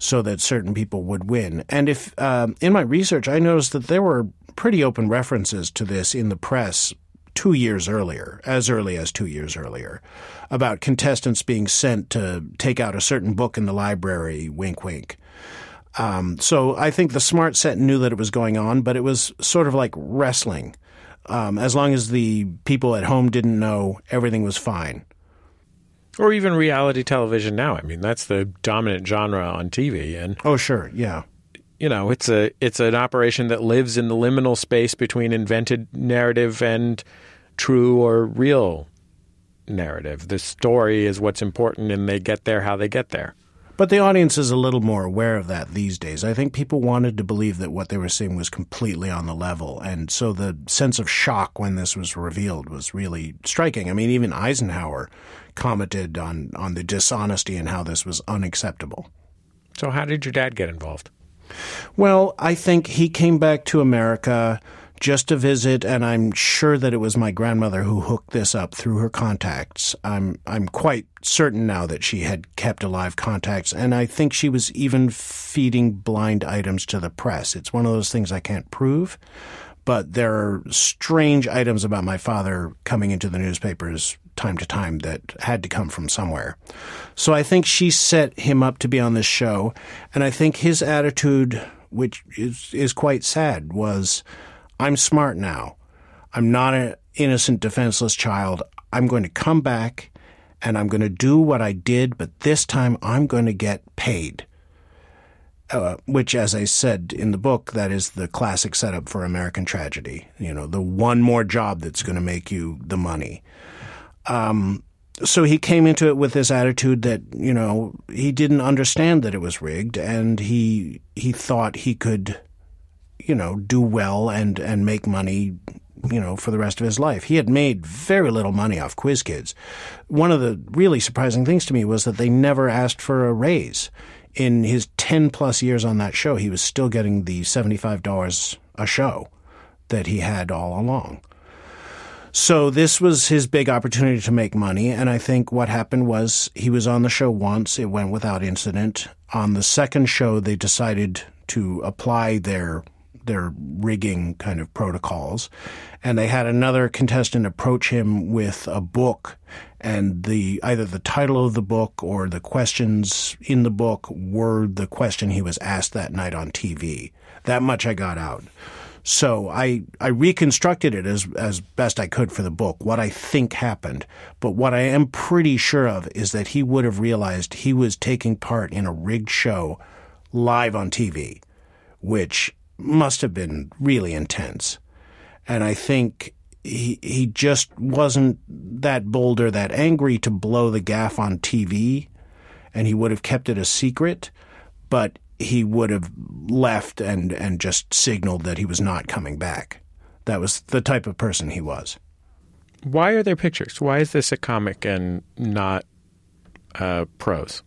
so that certain people would win. And if in my research, I noticed that there were pretty open references to this in the press 2 years earlier, as early as 2 years earlier, about contestants being sent to take out a certain book in the library, wink, wink. So I think the smart set knew that it was going on, but it was sort of like wrestling. As long as the people at home didn't know, everything was fine. Or even reality television now. I mean, that's the dominant genre on TV. And oh, sure, yeah. It's an operation that lives in the liminal space between invented narrative and true or real narrative. The story is what's important, and they get there how they get there. But the audience is a little more aware of that these days. I think people wanted to believe that what they were seeing was completely on the level. And so the sense of shock when this was revealed was really striking. I mean, even Eisenhower commented on the dishonesty and how this was unacceptable. So how did your dad get involved? Well, I think he came back to America just to visit, and I'm sure that it was my grandmother who hooked this up through her contacts. I'm quite certain now that she had kept alive contacts, and I think she was even feeding blind items to the press. It's one of those things I can't prove, but there are strange items about my father coming into the newspapers time to time that had to come from somewhere. So I think she set him up to be on this show, and I think his attitude, which is quite sad, was, I'm smart now. I'm not an innocent, defenseless child. I'm going to come back, and I'm going to do what I did, but this time I'm going to get paid. Which, as I said in the book, that is the classic setup for American tragedy. The one more job that's going to make you the money. So he came into it with this attitude that, he didn't understand that it was rigged, and he thought he could do well and make money, for the rest of his life. He had made very little money off Quiz Kids. One of the really surprising things to me was that they never asked for a raise. In his 10-plus years on that show, he was still getting the $75 a show that he had all along. So this was his big opportunity to make money, and I think what happened was he was on the show once. It went without incident. On the second show, they decided to apply their their rigging kind of protocols. And they had another contestant approach him with a book, and either the title of the book or the questions in the book were the question he was asked that night on TV. That much I got out. So I reconstructed it as best I could for the book, what I think happened. But what I am pretty sure of is that he would have realized he was taking part in a rigged show live on TV, which must have been really intense. And I think he just wasn't that bold or that angry to blow the gaff on TV, and he would have kept it a secret, but he would have left and just signaled that he was not coming back. That was the type of person he was. Why are there pictures? Why is this a comic and not prose?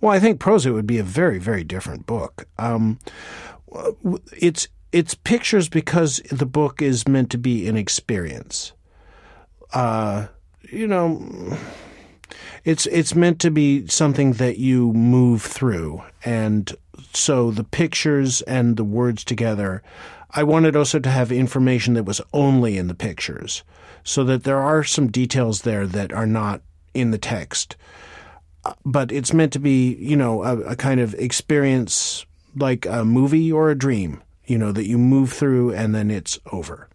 Well, I think prose, it would be a very, very different book. It's pictures because the book is meant to be an experience. It's meant to be something that you move through. And so the pictures and the words together, I wanted also to have information that was only in the pictures, so that there are some details there that are not in the text. But it's meant to be, a kind of experience like a movie or a dream, that you move through and then it's over.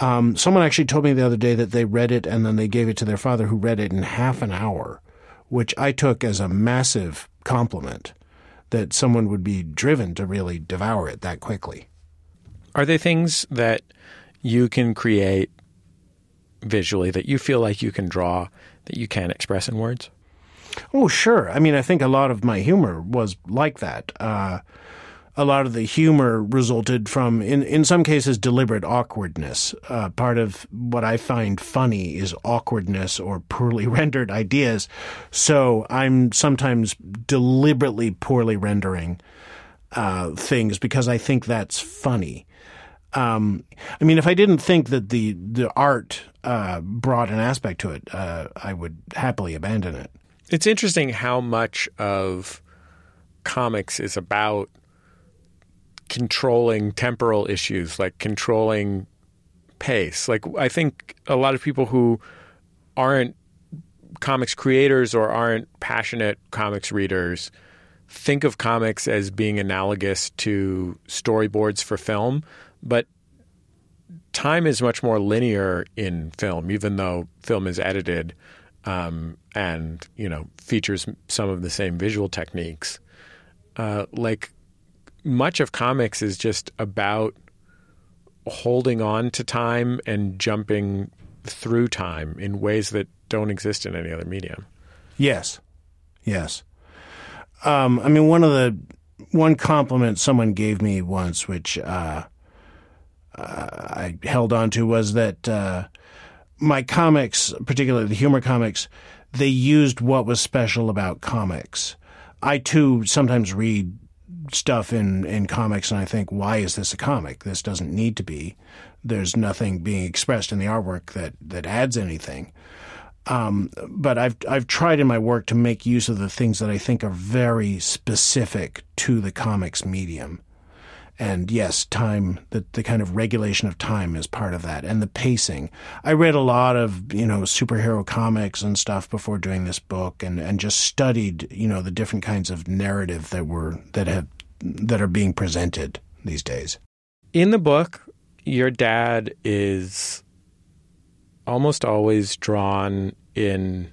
Someone actually told me the other day that they read it and then they gave it to their father, who read it in half an hour, which I took as a massive compliment, that someone would be driven to really devour it that quickly. Are there things that you can create visually that you feel like you can draw, that you can't express in words? Oh, sure. I mean, I think a lot of my humor was like that. A lot of the humor resulted from, in some cases, deliberate awkwardness. Part of what I find funny is awkwardness or poorly rendered ideas. So I'm sometimes deliberately poorly rendering things because I think that's funny. If I didn't think that the art brought an aspect to it, I would happily abandon it. It's interesting how much of comics is about controlling temporal issues, like controlling pace. Like, I think a lot of people who aren't comics creators or aren't passionate comics readers think of comics as being analogous to storyboards for film, but time is much more linear in film, even though film is edited and, features some of the same visual techniques. Much of comics is just about holding on to time and jumping through time in ways that don't exist in any other medium. Yes. One compliment someone gave me once, which I held on to, was that my comics, particularly the humor comics, they used what was special about comics. I, too, sometimes read stuff in comics and I think, why is this a comic? This doesn't need to be. There's nothing being expressed in the artwork that adds anything. But I've tried in my work to make use of the things that I think are very specific to the comics medium. And yes, time, the kind of regulation of time is part of that, and the pacing. I read a lot of, superhero comics and stuff before doing this book, and just studied, the different kinds of narrative that are being presented these days. In the book, your dad is almost always drawn in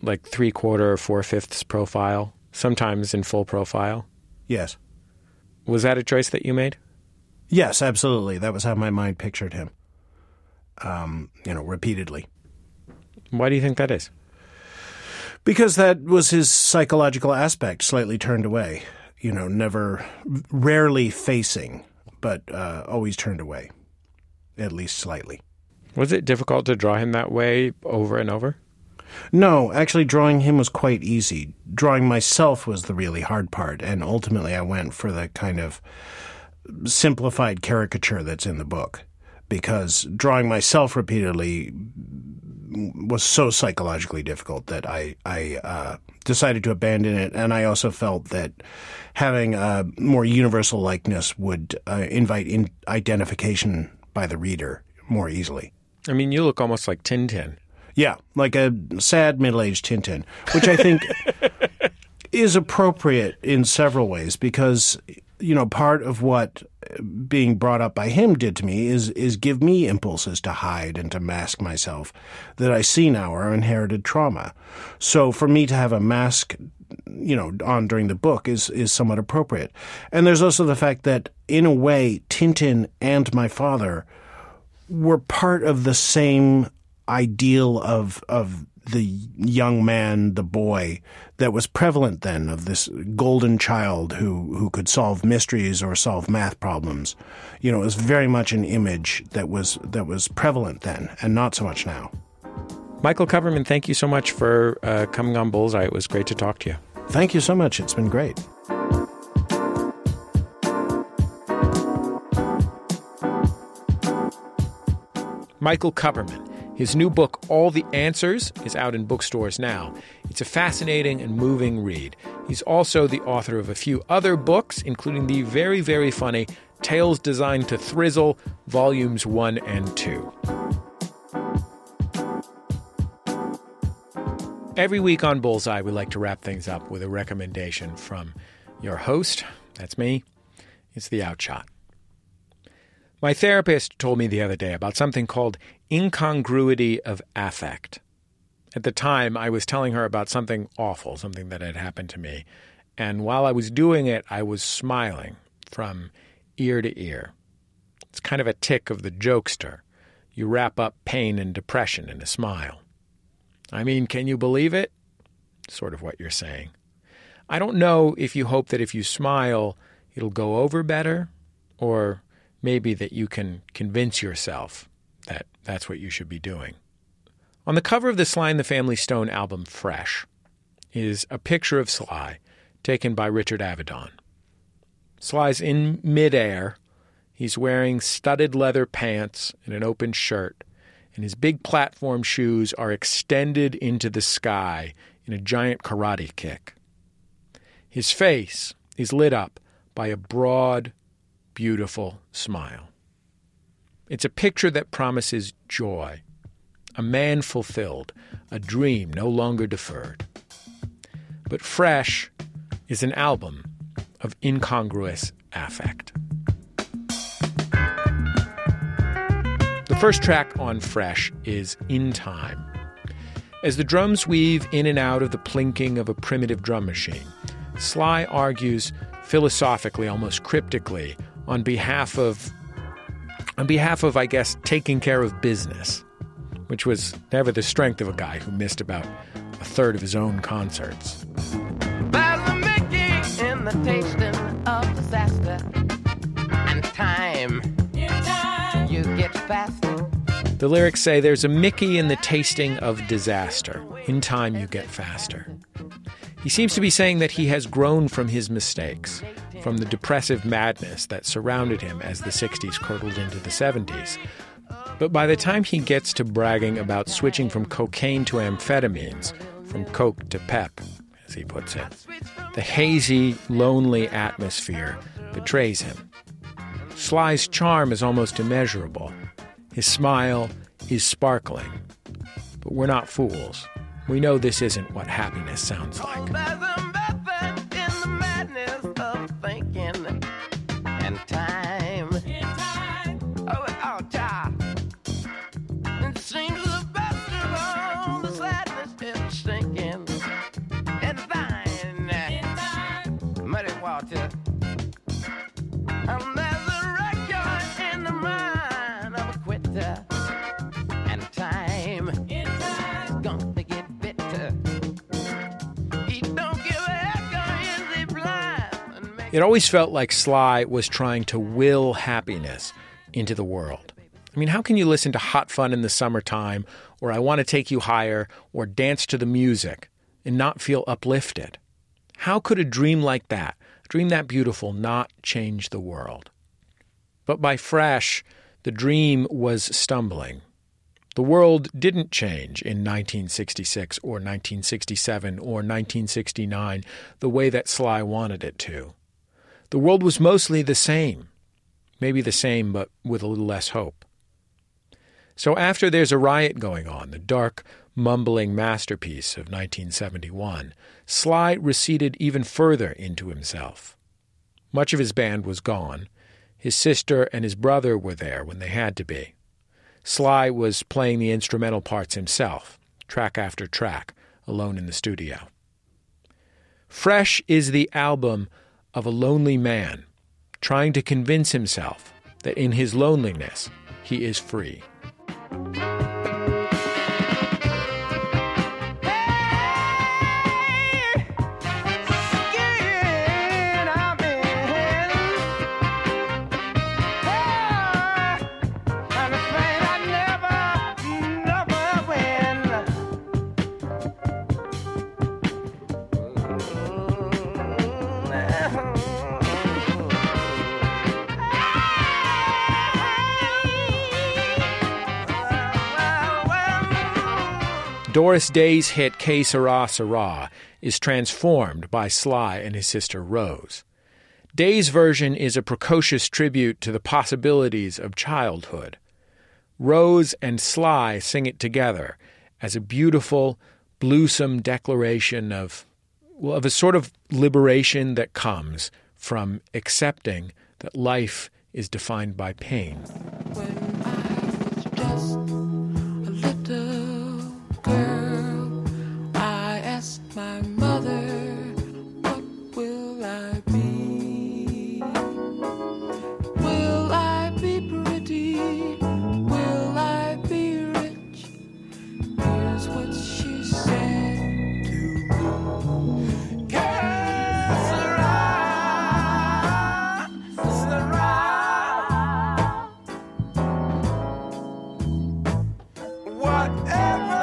like 3/4 or 4/5 profile, sometimes in full profile. Yes. Was that a choice that you made? Yes, absolutely. That was how my mind pictured him, repeatedly. Why do you think that is? Because that was his psychological aspect, slightly turned away, rarely facing, but always turned away, at least slightly. Was it difficult to draw him that way over and over? No, actually drawing him was quite easy. Drawing myself was the really hard part, and ultimately I went for the kind of simplified caricature that's in the book, because drawing myself repeatedly was so psychologically difficult that I decided to abandon it. And I also felt that having a more universal likeness would invite identification by the reader more easily. I mean, you look almost like Tintin. Yeah, like a sad middle-aged Tintin, which I think is appropriate in several ways because, you know, part of what being brought up by him did to me is give me impulses to hide and to mask myself that I see now are inherited trauma. So for me to have a mask, you know, on during the book is somewhat appropriate. And there's also the fact that, in a way, Tintin and my father were part of the same ideal of the young man, the boy, that was prevalent then, of this golden child who could solve mysteries or solve math problems. You know, it was very much an image that was prevalent then and not so much now. Michael Kupperman, thank you so much for coming on Bullseye. It was great to talk to you. Thank you so much. It's been great. Michael Kupperman. His new book, All the Answers, is out in bookstores now. It's a fascinating and moving read. He's also the author of a few other books, including the very, very funny Tales Designed to Thrizzle, Volumes 1 and 2. Every week on Bullseye, we like to wrap things up with a recommendation from your host. That's me. It's The Outshot. My therapist told me the other day about something called incongruity of affect. At the time, I was telling her about something awful, something that had happened to me. And while I was doing it, I was smiling from ear to ear. It's kind of a tic of the jokester. You wrap up pain and depression in a smile. I mean, can you believe it? Sort of what you're saying. I don't know if you hope that if you smile, it'll go over better, or maybe that you can convince yourself that that's what you should be doing. On the cover of the Sly and the Family Stone album Fresh is a picture of Sly taken by Richard Avedon. Sly's in midair. He's wearing studded leather pants and an open shirt, and his big platform shoes are extended into the sky in a giant karate kick. His face is lit up by a broad, beautiful smile. It's a picture that promises joy, a man fulfilled, a dream no longer deferred. But Fresh is an album of incongruous affect. The first track on Fresh is In Time. As the drums weave in and out of the plinking of a primitive drum machine, Sly argues philosophically, almost cryptically, on behalf of, I guess, taking care of business, which was never the strength of a guy who missed about a third of his own concerts. By the making, imitation of disaster, and time, you get faster. The lyrics say there's a Mickey in the tasting of disaster. In time, you get faster. He seems to be saying that he has grown from his mistakes, from the depressive madness that surrounded him as the 60s curdled into the 70s. But by the time he gets to bragging about switching from cocaine to amphetamines, from coke to pep, as he puts it, the hazy, lonely atmosphere betrays him. Sly's charm is almost immeasurable. His smile is sparkling. But we're not fools. We know this isn't what happiness sounds like. It always felt like Sly was trying to will happiness into the world. I mean, how can you listen to Hot Fun in the Summertime, or I Want to Take You Higher, or Dance to the Music, and not feel uplifted? How could a dream like that, a dream that beautiful, not change the world? But by Fresh, the dream was stumbling. The world didn't change in 1966 or 1967 or 1969 the way that Sly wanted it to. The world was mostly the same. Maybe the same, but with a little less hope. So after there's a riot going on, the dark, mumbling masterpiece of 1971, Sly receded even further into himself. Much of his band was gone. His sister and his brother were there when they had to be. Sly was playing the instrumental parts himself, track after track, alone in the studio. Fresh is the album of a lonely man trying to convince himself that in his loneliness he is free. Doris Day's hit Que Sera Sera is transformed by Sly and his sister Rose. Day's version is a precocious tribute to the possibilities of childhood. Rose and Sly sing it together as a beautiful, bluesome declaration of a sort of liberation that comes from accepting that life is defined by pain. When I was just girl, I asked my mother, what will I be? Will I be pretty? Will I be rich? Here's what she said to me. Que sera, sera. Whatever.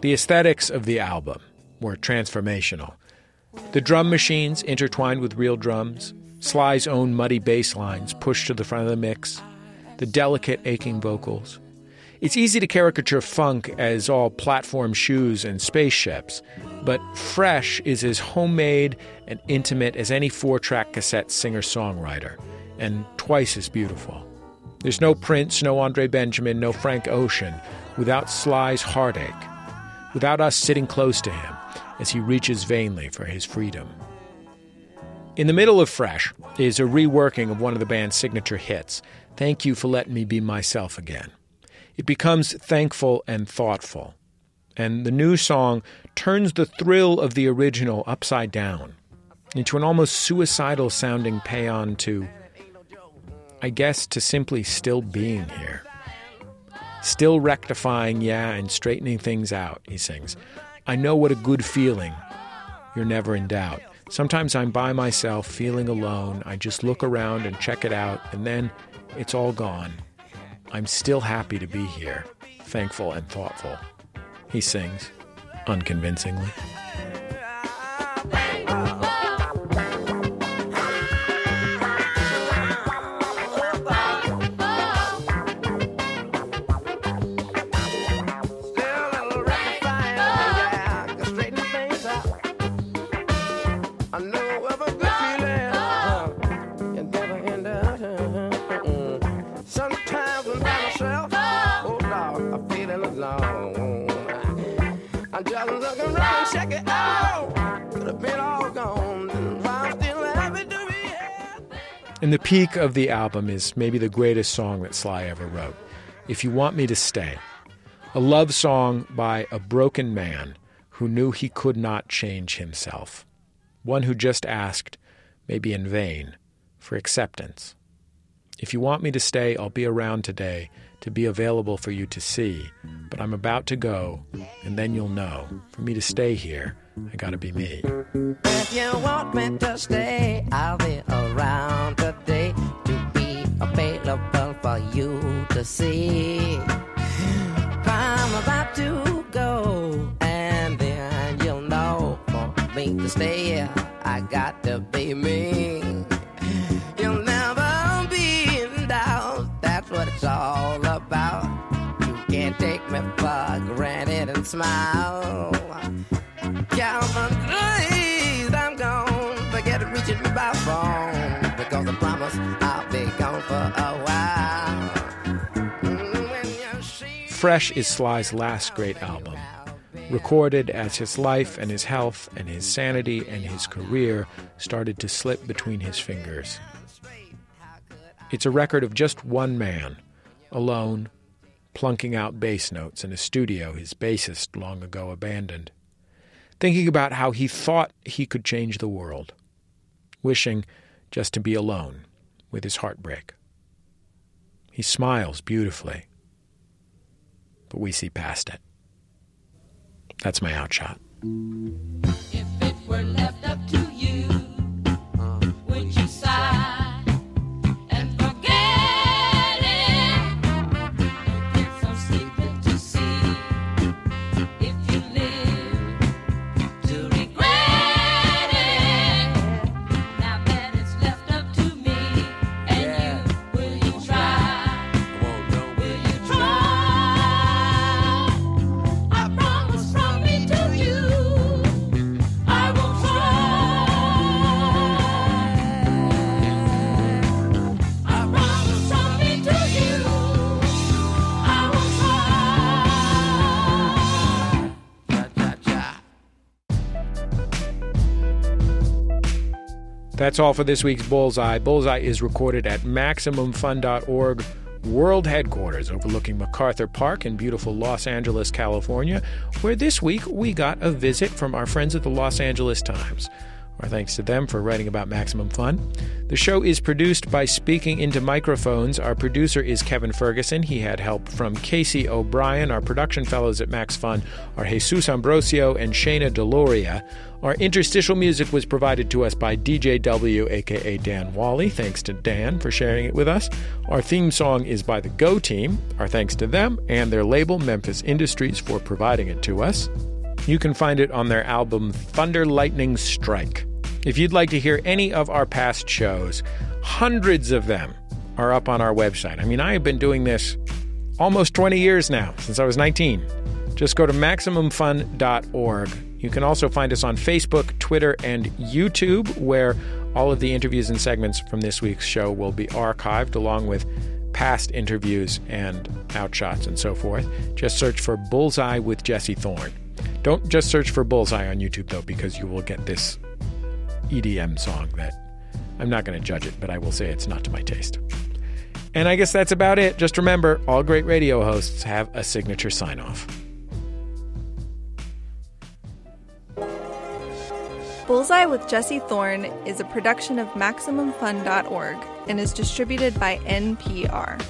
The aesthetics of the album were transformational. The drum machines intertwined with real drums, Sly's own muddy bass lines pushed to the front of the mix, the delicate aching vocals. It's easy to caricature funk as all platform shoes and spaceships, but Fresh is as homemade and intimate as any 4-track cassette singer-songwriter, and twice as beautiful. There's no Prince, no Andre Benjamin, no Frank Ocean without Sly's heartache, without us sitting close to him as he reaches vainly for his freedom. In the middle of Fresh is a reworking of one of the band's signature hits, Thank You for Letting Me Be Myself Again. It becomes thankful and thoughtful, and the new song turns the thrill of the original upside down into an almost suicidal-sounding paean to, I guess, to simply still being here. Still rectifying, yeah, and straightening things out, he sings. I know what a good feeling. You're never in doubt. Sometimes I'm by myself, feeling alone. I just look around and check it out, and then it's all gone. I'm still happy to be here, thankful and thoughtful. He sings, unconvincingly. And the peak of the album is maybe the greatest song that Sly ever wrote, If You Want Me to Stay, a love song by a broken man who knew he could not change himself, one who just asked, maybe in vain, for acceptance. If you want me to stay, I'll be around today to be available for you to see. But I'm about to go, and then you'll know. For me to stay here, I gotta be me. If you want me to stay, I'll be around today to be available for you to see. I'm about to go, and then you'll know. For me to stay here, I got to be me. You'll never be in doubt. That's what it's all about. You can't take me for granted and smile. Calvin Grace, I'm gone. Forget reaching me by phone, because I promise I'll be gone for a while. Fresh is Sly's last great album. Recorded as his life and his health and his sanity and his career started to slip between his fingers. It's a record of just one man, alone, plunking out bass notes in a studio his bassist long ago abandoned, thinking about how he thought he could change the world, wishing just to be alone with his heartbreak. He smiles beautifully. But we see past it. That's my outshot. If it were left up to you, would you sigh and forget it? It's so simple to see. If you live to regret it, now that it's left up to me and you, will you try? That's all for this week's Bullseye. Bullseye is recorded at MaximumFun.org, world headquarters overlooking MacArthur Park in beautiful Los Angeles, California, where this week we got a visit from our friends at the Los Angeles Times. Our thanks to them for writing about Maximum Fun. The show is produced by Speaking Into Microphones. Our producer is Kevin Ferguson. He had help from Casey O'Brien. Our production fellows at Max Fun are Jesus Ambrosio and Shayna Deloria. Our interstitial music was provided to us by DJW, a.k.a. Dan Wally. Thanks to Dan for sharing it with us. Our theme song is by the Go Team. Our thanks to them and their label, Memphis Industries, for providing it to us. You can find it on their album, Thunder Lightning Strike. If you'd like to hear any of our past shows, hundreds of them are up on our website. I mean, I have been doing this almost 20 years now, since I was 19. Just go to MaximumFun.org. You can also find us on Facebook, Twitter, and YouTube, where all of the interviews and segments from this week's show will be archived, along with past interviews and outshots and so forth. Just search for Bullseye with Jesse Thorne. Don't just search for Bullseye on YouTube, though, because you will get this EDM song that I'm not going to judge it, but I will say it's not to my taste. And I guess that's about it. Just remember, all great radio hosts have a signature sign-off. Bullseye with Jesse Thorne is a production of MaximumFun.org and is distributed by NPR.